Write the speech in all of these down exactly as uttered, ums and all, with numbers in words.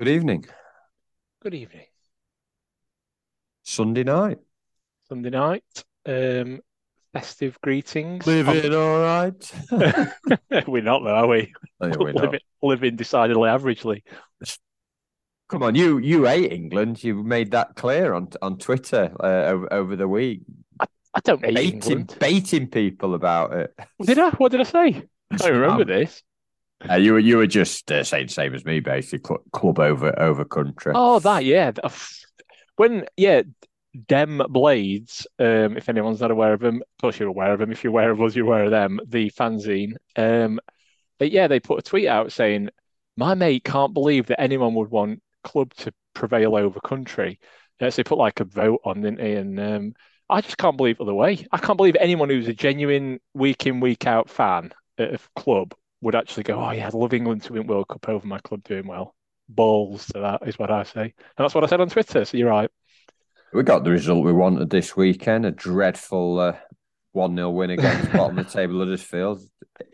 Good evening. Good evening. Sunday night. Sunday night. Um, festive greetings. Living all right. We're not, though, are we? No, we're living, not. living decidedly averagely. Come on, you you hate England. You made that clear on on Twitter uh, over, over the week. I, I don't hate baiting, England. Baiting people about it. Did I? What did I say? I don't remember um, this. Uh, you were you were just uh, saying the same as me, basically. Cl- club over over country. Oh, that yeah. When yeah, Dem Blades. Um, if anyone's not aware of them, of course you're aware of them. If you're aware of us, you're aware of them. The fanzine. Um, but yeah, they put a tweet out saying, "My mate can't believe that anyone would want club to prevail over country." Yes, they put like a vote on, didn't they? And um, I just can't believe it the way. I can't believe anyone who's a genuine week in week out fan of club would actually go, "Oh yeah, I'd love England to win World Cup over my club doing well." Balls to that is what I say. And that's what I said on Twitter, so you're right. We got the result we wanted this weekend, a dreadful uh, one nil win against bottom of the table Huddersfield.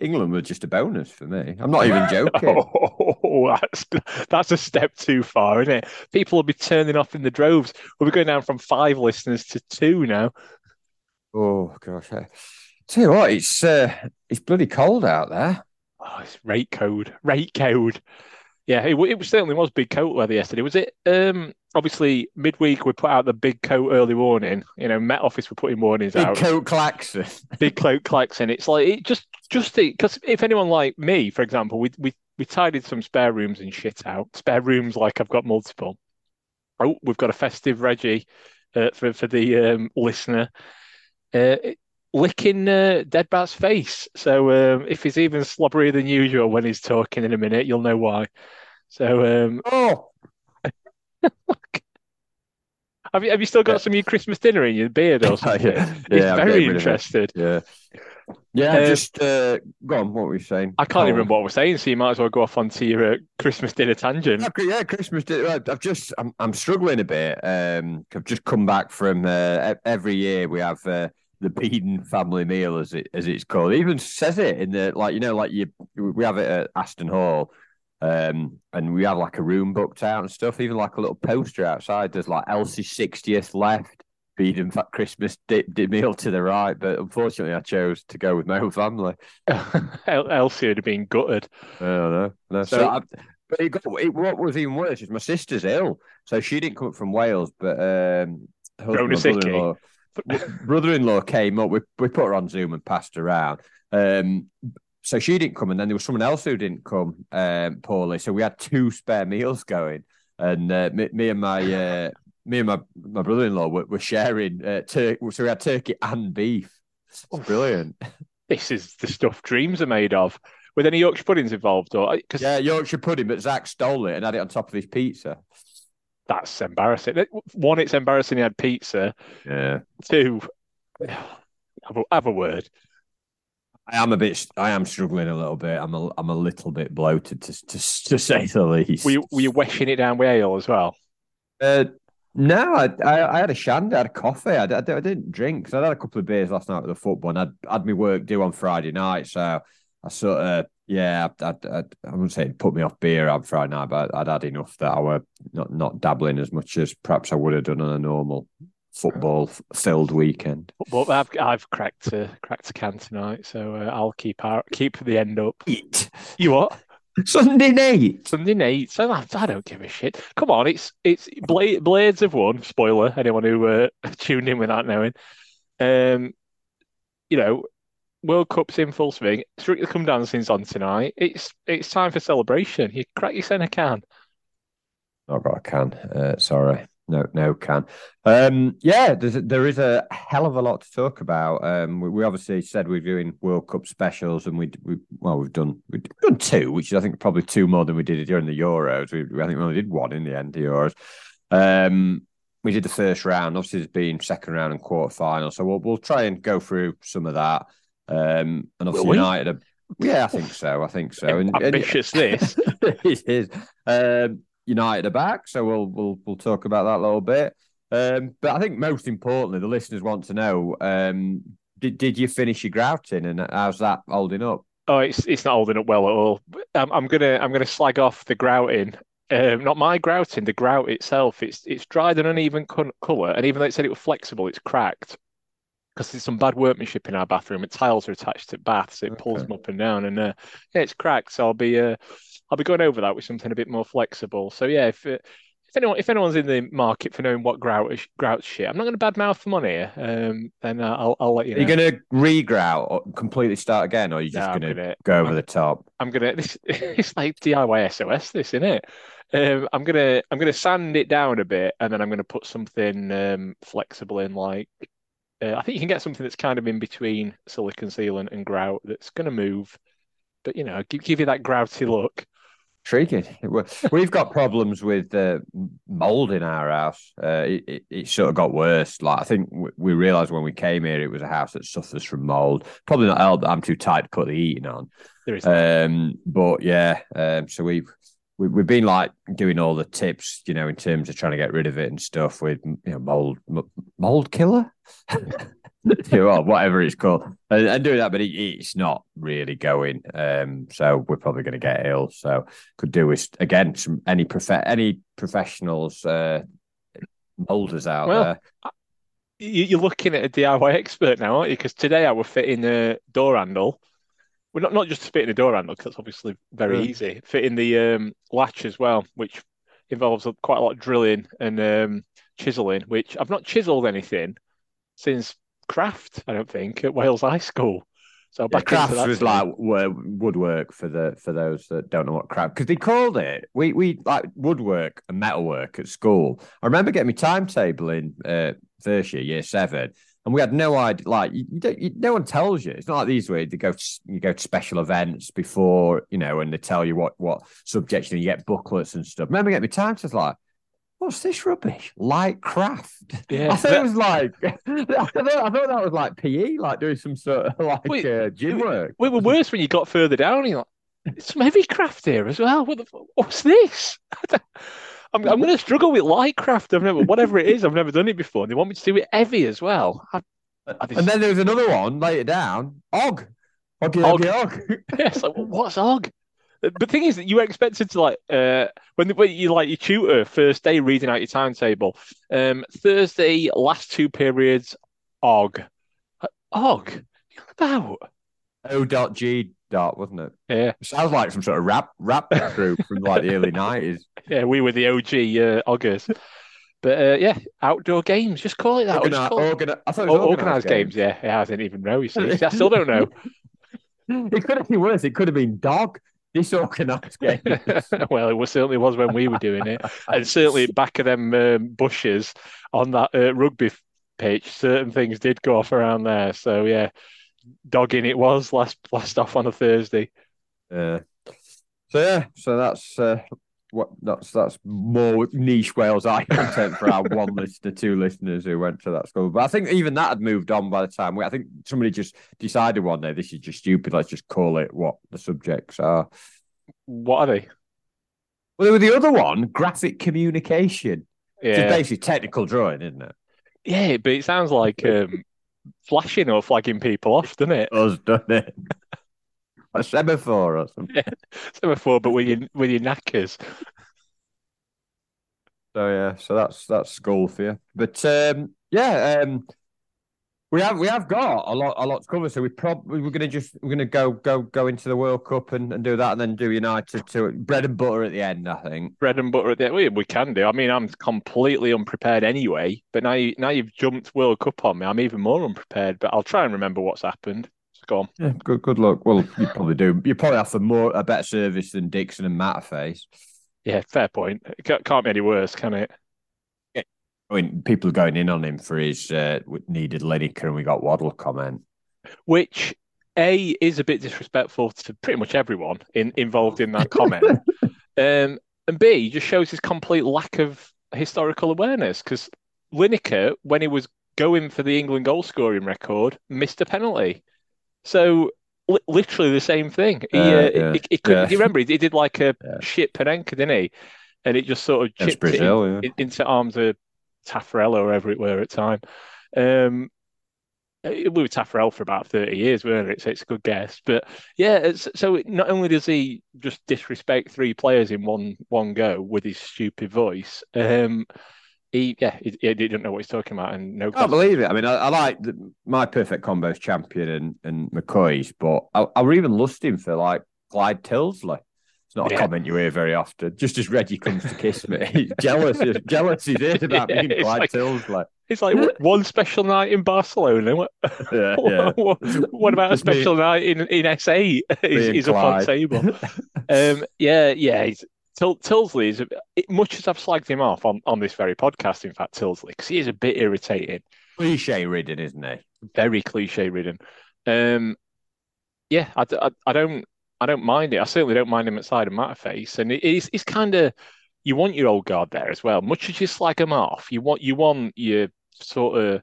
England were just a bonus for me. I'm not even joking. Oh, that's, that's a step too far, isn't it? People will be turning off in the droves. We'll be going down from five listeners to two now. Oh, gosh. I tell you what, it's, uh, it's bloody cold out there. Oh, it's rate code, rate code. Yeah, it, it certainly was big coat weather yesterday. Was it? Um, obviously, midweek we put out the big coat early warning. You know, Met Office were putting warnings big out. Big coat klaxon. Big coat klaxon. It's like it just, just because if anyone like me, for example, we we we tidied some spare rooms and shit out. Spare rooms, like I've got multiple. Oh, we've got a festive Reggie uh, for for the um, listener. Uh, it, Licking uh, Deadbat's face. So um, if he's even slobberier than usual when he's talking in a minute, you'll know why. So um, oh, look. have you have you still got yeah. some of your Christmas dinner in your beard or something? yeah, he's yeah, very interested. Yeah, yeah. Um, just uh, go on. What were you saying? I can't oh. even remember what we're saying. So you might as well go off onto your uh, Christmas dinner tangent. Yeah, Christmas dinner. I've just I'm I'm struggling a bit. Um, I've just come back from uh, every year we have. Uh, The Beedon family meal, as it as it's called, it even says it in the like you know like you we have it at Aston Hall, um, and we have like a room booked out and stuff. Even like a little poster outside. There's like Elsie's sixtieth left, Beedon fat Christmas dip, dip meal to the right. But unfortunately, I chose to go with my own family. Elsie would have been gutted. I don't know. No, so, so I, but it got, it, what was even worse is my sister's ill, so she didn't come up from Wales, but um, her brother-in-law. brother-in-law came up. We we put her on Zoom and passed around. Um, so she didn't come, and then there was someone else who didn't come um, poorly. So we had two spare meals going, and uh, me, me and my uh, me and my, my brother-in-law were, were sharing. Uh, tur- so we had turkey and beef. Oh, brilliant! This is the stuff dreams are made of. Were there any Yorkshire puddings involved, or cause... yeah, Yorkshire pudding, but Zach stole it and had it on top of his pizza. That's embarrassing. One, it's embarrassing he had pizza. Yeah. Two, have a, have a word. I am a bit. I am struggling a little bit. I'm a. I'm a little bit bloated, to to, to say the least. Were you, were you washing it down with ale as well? Uh, no, I, I I had a shandy, I had a coffee. I, I, I didn't drink because I had a couple of beers last night at the football, and I'd had my work due on Friday night, so I sort of. Yeah, I, I, I, I wouldn't say it put me off beer on Friday night, but I'd had enough that I were not, not dabbling as much as perhaps I would have done on a normal football-filled weekend. Well, I've I've cracked a cracked a can tonight, so uh, I'll keep our, keep the end up. Eat. You what? Sunday night. Sunday night. So I, I don't give a shit. Come on, it's it's Bla- Blades have won. Spoiler. Anyone who uh, tuned in without knowing, um, you know. World Cup's in full swing. Strictly Come Dancing's on tonight. It's it's time for celebration. You crack your centre can. I've got a can. Uh, sorry, no no can. Um, yeah, there is a hell of a lot to talk about. Um, we, we obviously said we're doing World Cup specials, and we we well we've done we've done two, which is I think probably two more than we did during the Euros. We I think we only did one in the end of Euros. Um, we did the first round. Obviously, there's been second round and quarter final. So we'll we'll try and go through some of that. Um, and obviously United are, yeah I think so I think so and, ambitious and, this it is um, United are back, so we'll we'll we'll talk about that a little bit, um, but I think most importantly the listeners want to know um, did, did you finish your grouting and how's that holding up? Oh, it's it's not holding up well at all. I'm, I'm gonna I'm gonna slag off the grouting um, not my grouting, the grout itself, it's it's dried an uneven colour, and even though it said it was flexible, it's cracked because there's some bad workmanship in our bathroom, and tiles are attached to baths, so it okay. pulls them up and down, and uh, yeah, it's cracked. So I'll be uh, I'll be going over that with something a bit more flexible. So yeah, if uh, if anyone if anyone's in the market for knowing what grout is, grout shit, I'm not going to badmouth them on here. Um, then I'll I'll let you know. Are you going to re-grout or completely start again, or are you just no, going to go over I'm, the top? I'm gonna. This, it's like D I Y S O S, this, isn't it? Um, I'm gonna I'm gonna sand it down a bit, and then I'm gonna put something um, flexible in, like. Uh, I think you can get something that's kind of in between silicon sealant and grout that's going to move, but, you know, give, give you that grouty look. Intriguing. We've got problems with uh, mold in our house. Uh, it, it, it sort of got worse. Like, I think we, we realised when we came here, it was a house that suffers from mold. Probably not helped that I'm too tight to put the heating on. There is. Um, but yeah, um, so we've we, we've been like doing all the tips, you know, in terms of trying to get rid of it and stuff with, you know, mold m- mold killer. Well, whatever it's called, and, and doing that, but it, it's not really going. Um, so we're probably going to get ill. So could do with again some any prof- any professionals, uh, molders out well, there. You're looking at a D I Y expert now, aren't you? Because today I was fitting a door handle. We're well, not not just fitting a door handle because that's obviously very mm. easy. Fitting the um, latch as well, which involves quite a lot of drilling and um, chiseling. Which I've not chiseled anything since craft, I don't think, at Wales High School. So yeah, craft was thing. Like woodwork for the for those that don't know what craft, because they called it. We we like woodwork and metalwork at school. I remember getting my timetable in uh, first year, year seven, and we had no idea. Like you, you don't, you, no one tells you. It's not like these where they go to, you go to special events before, you know, and they tell you what what subjects, and you get booklets and stuff. I remember getting my timetable like, what's this rubbish? Light craft. Yeah, I thought that... it was like, I thought, I thought that was like P E, like doing some sort of like we, uh, gym we, work. We were worse when you got further down. You're like, it's some heavy craft here as well. What the, what's this? I'm, I'm going to struggle with light craft. I've never, whatever it is, I've never done it before. And they want me to do it heavy as well. I, I just... And then there was another one later down. Og. Oggy, og. Oggy, og. Yeah, it's like, what's og? The thing is that you were expected to, like, uh, when, when you, like, your tutor first day reading out your timetable, um, Thursday, last two periods, og. Og? What about? O G, wasn't it? Yeah. It sounds like some sort of rap rap group from, like, the early nineties. Yeah, we were the O G uh, oggers. But, uh, yeah, outdoor games, just call it that. Organi- call organi- it... I thought it was oh, organised games. games, yeah. Yeah, I didn't even know, you see. I still don't know. It could have been worse. It could have been dog. Disorganised game. Well, it was, certainly was when we were doing it, and certainly back of them um, bushes on that uh, rugby pitch, certain things did go off around there. So yeah, dogging it was last last off on a Thursday. Yeah. Uh, so yeah, so that's uh, what that's that's more niche Wales eye content for our one listener, two listeners who went to that school. But I think even that had moved on by the time. We, I think somebody just decided one day, this is just stupid. Let's just call it what the subjects are. What are they? Well, they were the other one, graphic communication. Yeah. It's basically technical drawing, isn't it? Yeah, but it sounds like um, flashing or flagging people off, doesn't it? It does, doesn't it? A semaphore or something. Yeah, semaphore, but with your with your knackers. So yeah, so that's that's school for you. But um, yeah, um, we have we have got a lot a lot to cover. So we probably we're gonna just we're gonna go go go into the World Cup and, and do that, and then do United to bread and butter at the end. I think bread and butter at the end. We, we can do. I mean, I'm completely unprepared anyway. But now you, now you've jumped World Cup on me. I'm even more unprepared. But I'll try and remember what's happened. Go on. Yeah, good good luck. Well, you probably do. You probably have a more a better service than Dixon and Matterface. Yeah, fair point. It can't be any worse, can it? Yeah. I mean, people are going in on him for his uh, needed Lineker, and we got Waddle comment, which a is a bit disrespectful to pretty much everyone in, involved in that comment, um, and b just shows his complete lack of historical awareness, because Lineker, when he was going for the England goal scoring record, missed a penalty. So li- literally the same thing. He, uh, uh, yeah, he, he couldn't. Yeah. Do you remember? He, he did like a yeah. shit Panenka, didn't he? And it just sort of chipped Brazil, it in, yeah. in, into arms of Taffarel or wherever it were at the time. Um, we were Taffarel for about thirty years, weren't it? So it's a good guess. But yeah, it's, so not only does he just disrespect three players in one one go with his stupid voice, um, he yeah, he, he didn't know what he's talking about, and no, I can't believe it. I mean, I, I like the, my perfect combos champion and, and McCoy's, but I, I were even lusting for like Clyde Tilsley. Not yeah. a comment you hear very often. Just as Reggie comes to kiss me, he's jealous. Jealous he's heard about yeah, me and Clyde like, Tilsley. It's like one special night in Barcelona. What, yeah, yeah. what, what about a special me, night in, in S A? He's, he's up on table. um, yeah, yeah. He's, Til, Tilsley is, a, it, much as I've slagged him off on, on this very podcast, in fact, Tilsley, because he is a bit irritating. Cliche ridden, isn't he? Very cliche ridden. Um, yeah, I, I, I don't. I don't mind it. I certainly don't mind him at side of Matterface. And it's it's kind of, you want your old guard there as well. Much as you slag him off, you want you want your sort of,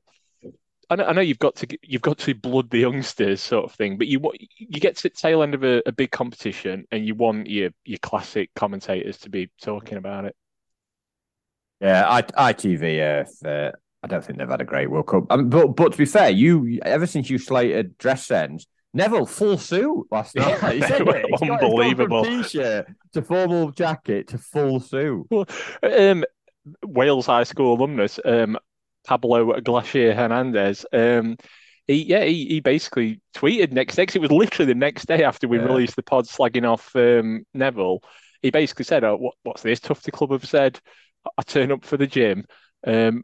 I know, I know you've got to you've got to blood the youngsters sort of thing, but you you get to the tail end of a, a big competition and you want your your classic commentators to be talking about it. Yeah, I, I T V, uh, uh, I don't think they've had a great World Cup. I mean, but but to be fair, you ever since you slated Dressens. Neville, full suit last night. Yeah, he's it. He's unbelievable. Got, he's gone from t-shirt to formal jacket to full suit. Well, um, Wales High School alumnus, um, Pablo Glacier Hernandez, um, he, yeah, he, he basically tweeted next day, because it was literally the next day after we yeah. released the pod slagging off um, Neville. He basically said, oh, what, what's this? Tufty Club have said, I turn up for the gym. Um,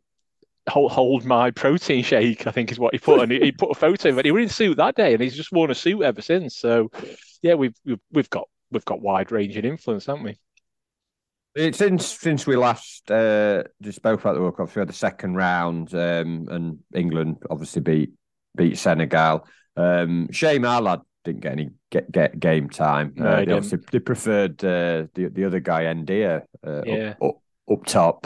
Hold, hold my protein shake, I think is what he put, and he, he put a photo of it. He was in a suit that day, and he's just worn a suit ever since. So, yeah, we've we've, we've got we've got wide ranging influence, haven't we? It's since since we last uh, just spoke about the World Cup, we had the second round, um, and England obviously beat beat Senegal. Um, shame our lad didn't get any get, get game time. No, uh, they, obviously, they preferred uh, the the other guy, Ndiaye. Uh, yeah. Up, up, Up top.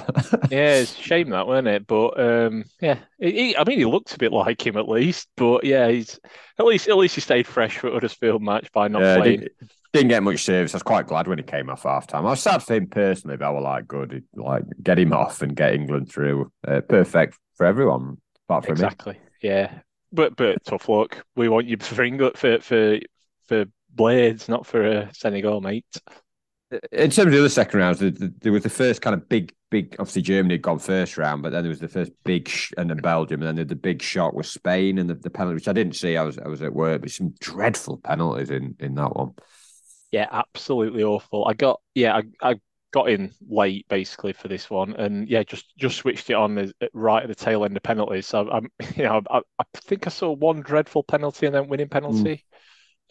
Yeah, it's a shame that, wasn't it? But um, yeah, he, he, I mean, he looked a bit like him at least. But yeah, he's at least at least he stayed fresh for Huddersfield match by not yeah, playing. Didn't, didn't get much service. I was quite glad when he came off half time. I was sad for him personally, but I was like, good, like get him off and get England through. Uh, perfect for everyone, apart from exactly. him. Exactly. Yeah, but but tough luck. We want you for England for for for Blades, not for uh, Senegal, mate. In terms of the other second rounds, there was the first kind of big, big. Obviously, Germany had gone first round, but then there was the first big, sh- and then Belgium, and then the big shock was Spain, and the, the penalty, which I didn't see. I was, I was at work, but some dreadful penalties in, in that one. Yeah, absolutely awful. I got, yeah, I, I got in late basically for this one, and yeah, just, just switched it on the, right at the tail end of penalties. So I'm, you know, I, I think I saw one dreadful penalty and then winning penalty.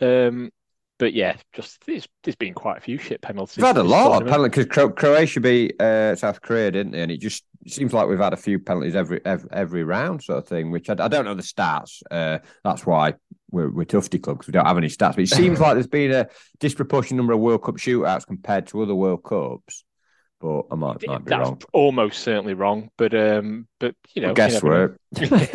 Mm. Um. But yeah, just there's, there's been quite a few shit penalties. We've had a lot of penalties because Croatia beat uh, South Korea, didn't they? And it just seems like we've had a few penalties every every, every round, sort of thing. Which I, I don't know the stats. Uh, that's why we're, we're Tufty Club, because we don't have any stats. But it seems like there's been a disproportionate number of World Cup shootouts compared to other World Cups. But I might, might be that's wrong. Almost certainly wrong. But um, but you know, well, guesswork. You know.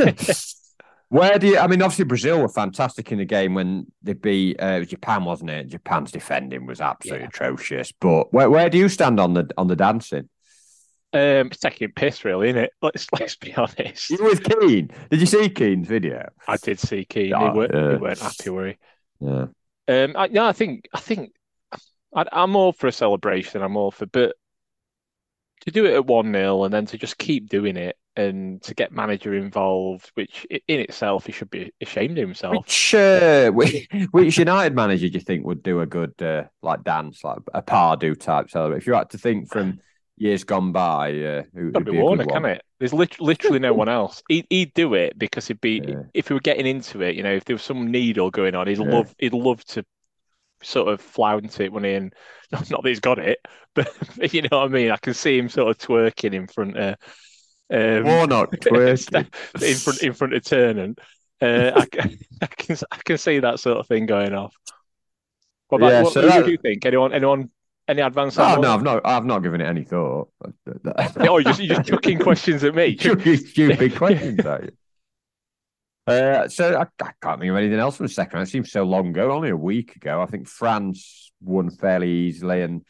Where do you, I mean, obviously Brazil were fantastic in the game when they beat uh, Japan, wasn't it? Japan's defending was absolutely yeah. atrocious. But where where do you stand on the on the dancing? Um, it's taking piss, really, isn't it? Let's let's be honest. You were with Keane. Did you see Keane's video? I did see Keane. Oh, he, weren't, yeah. he weren't happy, were he? Yeah. Um, I, no, I think I think I, I'm all for a celebration. I'm all for, but to do it at one nil and then to just keep doing it. And to get manager involved, which in itself he should be ashamed of himself. Which, uh, which, which United manager do you think would do a good uh, like dance, like a Pardew type celebration? If you had to think from years gone by, uh, who would be Warner, a good one? Can it? There's lit- literally no one else. He'd, he'd do it because he'd be yeah. if he were getting into it. You know, if there was some needle going on, he'd yeah. love he'd love to sort of flounce it when he and not, not that he's got it, but you know what I mean. I can see him sort of twerking in front of. Um, Warnock twerking in front in front of Tiernan. Uh, I, I can I can see that sort of thing going off. What about yeah, what, so what that... do you think? Anyone? Anyone? Any advance? Oh, no, I've not I've not given it any thought. Oh, you're just you're just chucking questions at me. Chucking stupid questions at you. Uh, so I, I can't think of anything else from the second round. It seems so long ago, only a week ago. I think France won fairly easily, and.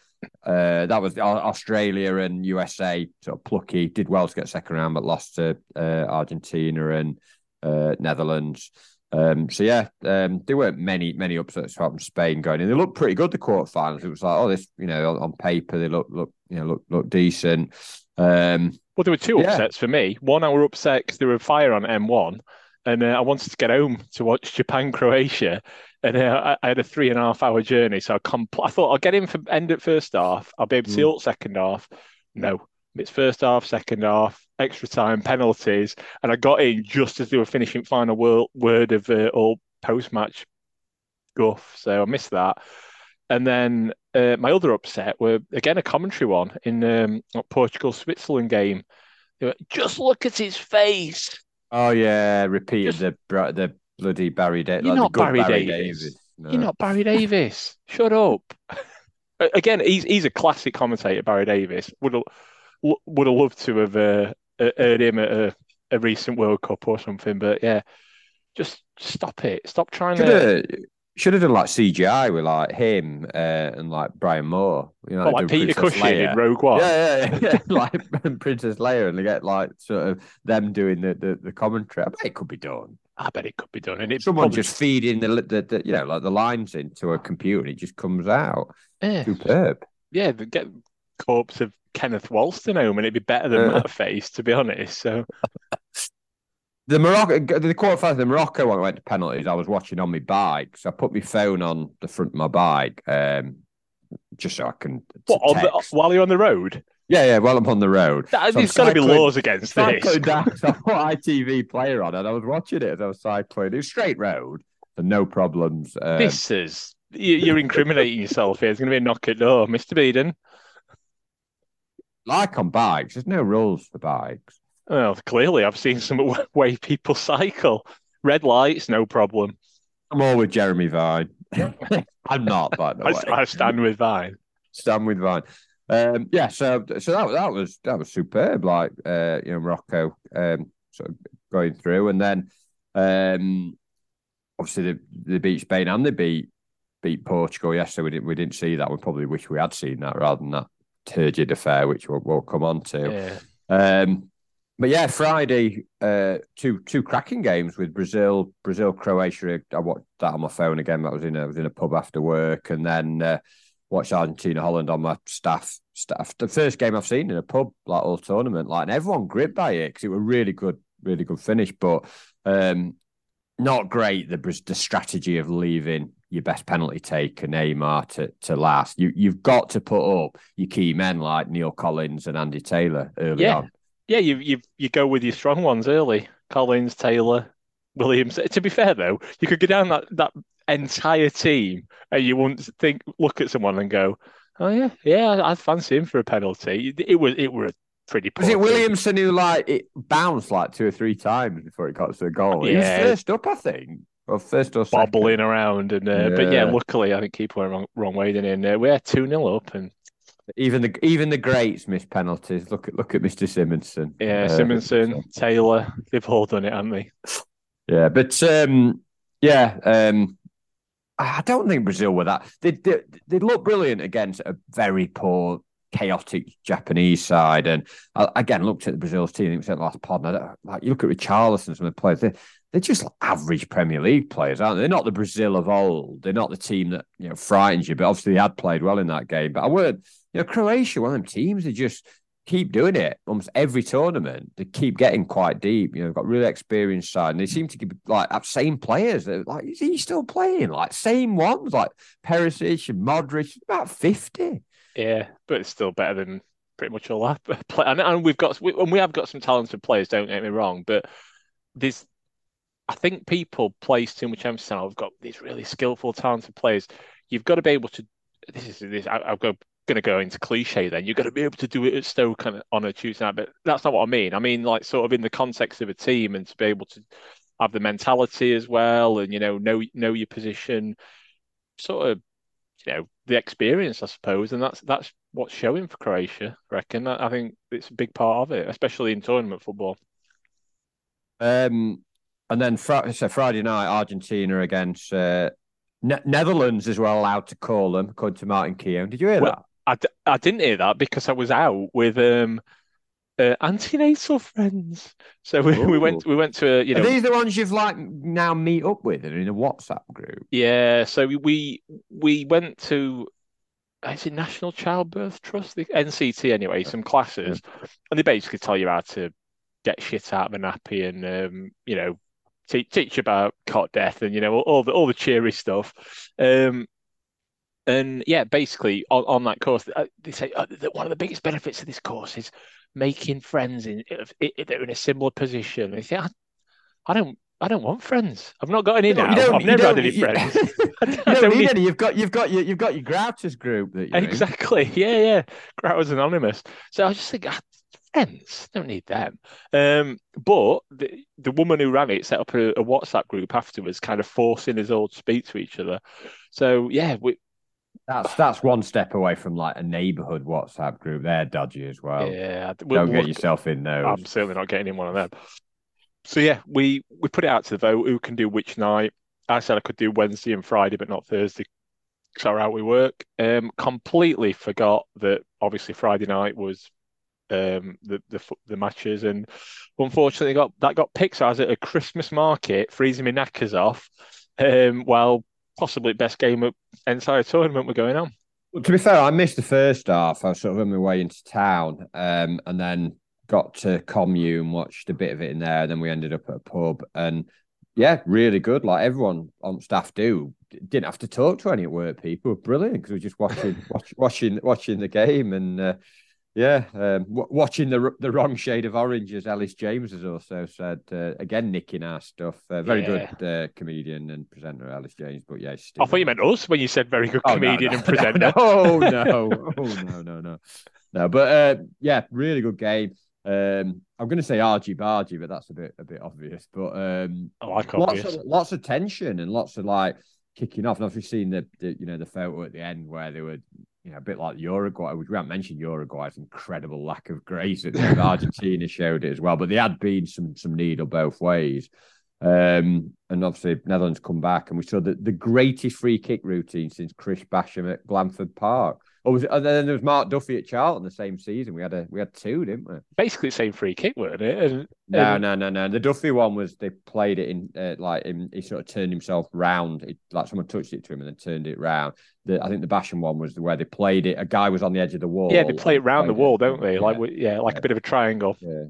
Uh, that was Australia and U S A sort of plucky, did well to get second round but lost to uh, Argentina and uh, Netherlands. Um, so yeah, um, there weren't many many upsets from Spain going in. They looked pretty good, the quarterfinals. It was like, oh, this, you know, on, on paper they look look you know look look decent. Um, well, there were two yeah. upsets for me. One, I were upset because there were fire on M one, and uh, I wanted to get home to watch Japan Croatia, and uh, I had a three and a half hour journey. So I compl- I thought I'll get in for end at first half. I'll be able to mm. see all second half. No. It's first half, second half, extra time, penalties, and I got in just as they were finishing final word, word of uh, all post-match guff, so I missed that. And then uh, my other upset were, again, a commentary one in um, Portugal-Switzerland game. They were, just look at his face. Oh, yeah, repeated just, the the bloody Barry, da- you're like not the Barry, Barry Davis. Davis. No. You're not Barry Davis. Shut up. Again, he's, he's a classic commentator, Barry Davis. Would have... Would have loved to have uh, heard him at a, a recent World Cup or something, but yeah, just stop it. Stop trying should to. Have, should have done like C G I with like him uh, and like Brian Moore, you know, oh, like, like Peter Cushing Leia. In Rogue One. Yeah, yeah, yeah. Like Princess Leia, and they get like sort of them doing the, the, the commentary. I bet it could be done. I bet it could be done, and it's someone probably... just feeding the, the the you know like the lines into a computer, and it just comes out yeah. superb. Yeah, get corpse of Kenneth Walston home, and it'd be better than that face, to be honest. So the Morocco, the quarterfinals, the Morocco one went to penalties. I was watching on my bike, so I put my phone on the front of my bike, um, just so I can. What on the, while you're on the road? Yeah, yeah. While I'm on the road, that, so there's got to be laws against this. Down, so I put I T V player on, and I was watching it as I was cycling. It was straight road, so no problems. Um, this is you're incriminating yourself here. It's going to be a knock at door, Mister Beedon. Like on bikes, there's no rules for bikes. Well, clearly, I've seen some way people cycle. Red lights, no problem. I'm all with Jeremy Vine. I'm not, by the way. I, I stand with Vine. Stand with Vine. Um, yeah, so so that that was that was superb. Like uh, you know, Morocco um, sort of going through, and then um, obviously they, they beat Spain and they beat beat Portugal. Yes, so we didn't we didn't see that. We probably wish we had seen that rather than that turgid affair, which we'll, we'll come on to. Yeah. Um, but yeah, Friday, uh, two two cracking games with Brazil, Brazil, Croatia. I watched that on my phone again. That was in a I was in a pub after work, and then uh, watched Argentina, Holland on my staff staff. The first game I've seen in a pub like all tournament, like, and everyone gripped by it because it was really good, really good finish, but um, not great. The the strategy of leaving your best penalty taker, Neymar, to, to last. You, you've got to put up your key men like Neil Collins and Andy Taylor early yeah. on. Yeah, you you you go with your strong ones early. Collins, Taylor, Williams. To be fair, though, you could go down that, that entire team and you wouldn't think, look at someone and go, oh, yeah, yeah, I'd fancy him for a penalty. It, it was it were a pretty poor. Was it Williamson team who, like, it bounced like two or three times before it got to the goal? Yeah. He was first up, I think. Well, first or second. Bobbling around, and uh, yeah. but yeah, luckily I think keeper went wrong, wrong way. Then uh, we had two nil up, and even the even the greats missed penalties. Look at look at Mister Simonson. Yeah, uh, Simonson, so. Taylor, they've all done it, haven't they? Yeah, but um, yeah, um, I don't think Brazil were that. They they, they looked brilliant against a very poor, chaotic Japanese side, and I, again looked at the Brazil's team. It was at last pod. And I like you look at Richarlison, some of the players. They, They're just average Premier League players, aren't they? They're not the Brazil of old. They're not the team that, you know, frightens you. But obviously, they had played well in that game. But I would, you know, Croatia, one of them teams, they just keep doing it almost every tournament. They keep getting quite deep. You know, got really experienced side, and they seem to be like same players. They're like, is he still playing? Like same ones, like Perisic and Modric, about fifty. Yeah, but it's still better than pretty much all that. And, and we've got, we, and we have got some talented players. Don't get me wrong, but there's. I think people place too much emphasis on, I've got these really skillful, talented players. You've got to be able to. This is this. I, I'm going to go into cliche. Then you've got to be able to do it at Stoke on, on a Tuesday night. But that's not what I mean. I mean, like, sort of in the context of a team, and to be able to have the mentality as well, and you know, know know your position, sort of, you know, the experience, I suppose. And that's that's what's showing for Croatia. I reckon. I, I think it's a big part of it, especially in tournament football. Um. And then so Friday night, Argentina against uh, ne- Netherlands as well, allowed to call them, according to Martin Keown. Did you hear well, that? I, d- I didn't hear that because I was out with um, uh, antenatal friends. So we, we went we went to a, you know. Are these the ones you've like now meet up with and in a WhatsApp group? Yeah. So we we, we went to. Is it National Childbirth Trust? The N C T, anyway, some classes. And they basically tell you how to get shit out of a nappy and, um, you know, te- teach about cot death and, you know, all, all the all the cheery stuff. Um, and, yeah, basically, on, on that course, they say uh, that one of the biggest benefits of this course is making friends in if, if they're in a similar position. They say, I, I don't... I don't want friends. I've not got any you now. I've never had any you, friends. You don't, don't need, need any. You've got, you've got your, you've got your Grouters group that you're exactly. In. Yeah, yeah. Grouters Anonymous. So I just think, ah, friends, don't need them. Um, but the, the woman who ran it set up a, a WhatsApp group afterwards, kind of forcing us all to speak to each other. So yeah, we. That's that's one step away from like a neighbourhood WhatsApp group. They're dodgy as well. Yeah, we'll, don't get we'll, yourself in those. I'm certainly not getting in one of them. So, yeah, we, we put it out to the vote, who can do which night. I said I could do Wednesday and Friday, but not Thursday, because I out we work. Um, completely forgot that, obviously, Friday night was um, the, the the matches. And unfortunately, got that got picked. So I was at a Christmas market, freezing my knackers off, um, while possibly best game of entire tournament were going on. Well, to be fair, I missed the first half. I was sort of on my way into town, um, and then... got to commune, watched a bit of it in there, and then we ended up at a pub. And yeah, really good. Like everyone on staff do, didn't have to talk to any at work people. Brilliant, because we were just watching, watch, watching, watching the game, and uh, yeah, um, w- watching the the wrong shade of orange, as Ellis James has also said. Uh, again, nicking our stuff. Uh, very yeah. good uh, comedian and presenter, Ellis James. But yeah, still... I thought you meant us when you said very good oh, comedian no, no, and presenter. No, no, no, oh no, no, no, no. But uh, yeah, really good game. Um, I'm going to say argy bargy, but that's a bit a bit obvious. But um, oh, lots obvious. of lots of tension and lots of like kicking off. And I've just seen the, the you know the photo at the end where they were you know a bit like Uruguay. We haven't mentioned Uruguay's incredible lack of grace. That Argentina showed it as well, but they had been some some needle both ways. Um, and obviously Netherlands come back, and we saw the, the greatest free kick routine since Chris Basham at Glanford Park. Or was it, and then there was Mark Duffy at Charlton the same season. We had a we had two, didn't we? Basically the same free kick, weren't it? And, and... No, no, no, no. The Duffy one was they played it in uh, like in, he sort of turned himself round. It, like someone touched it to him and then turned it round. The, I think the Basham one was where they played it. A guy was on the edge of the wall. Yeah, they play it round the wall, it, don't they? Yeah. Like yeah, like yeah. a bit of a triangle. Yeah.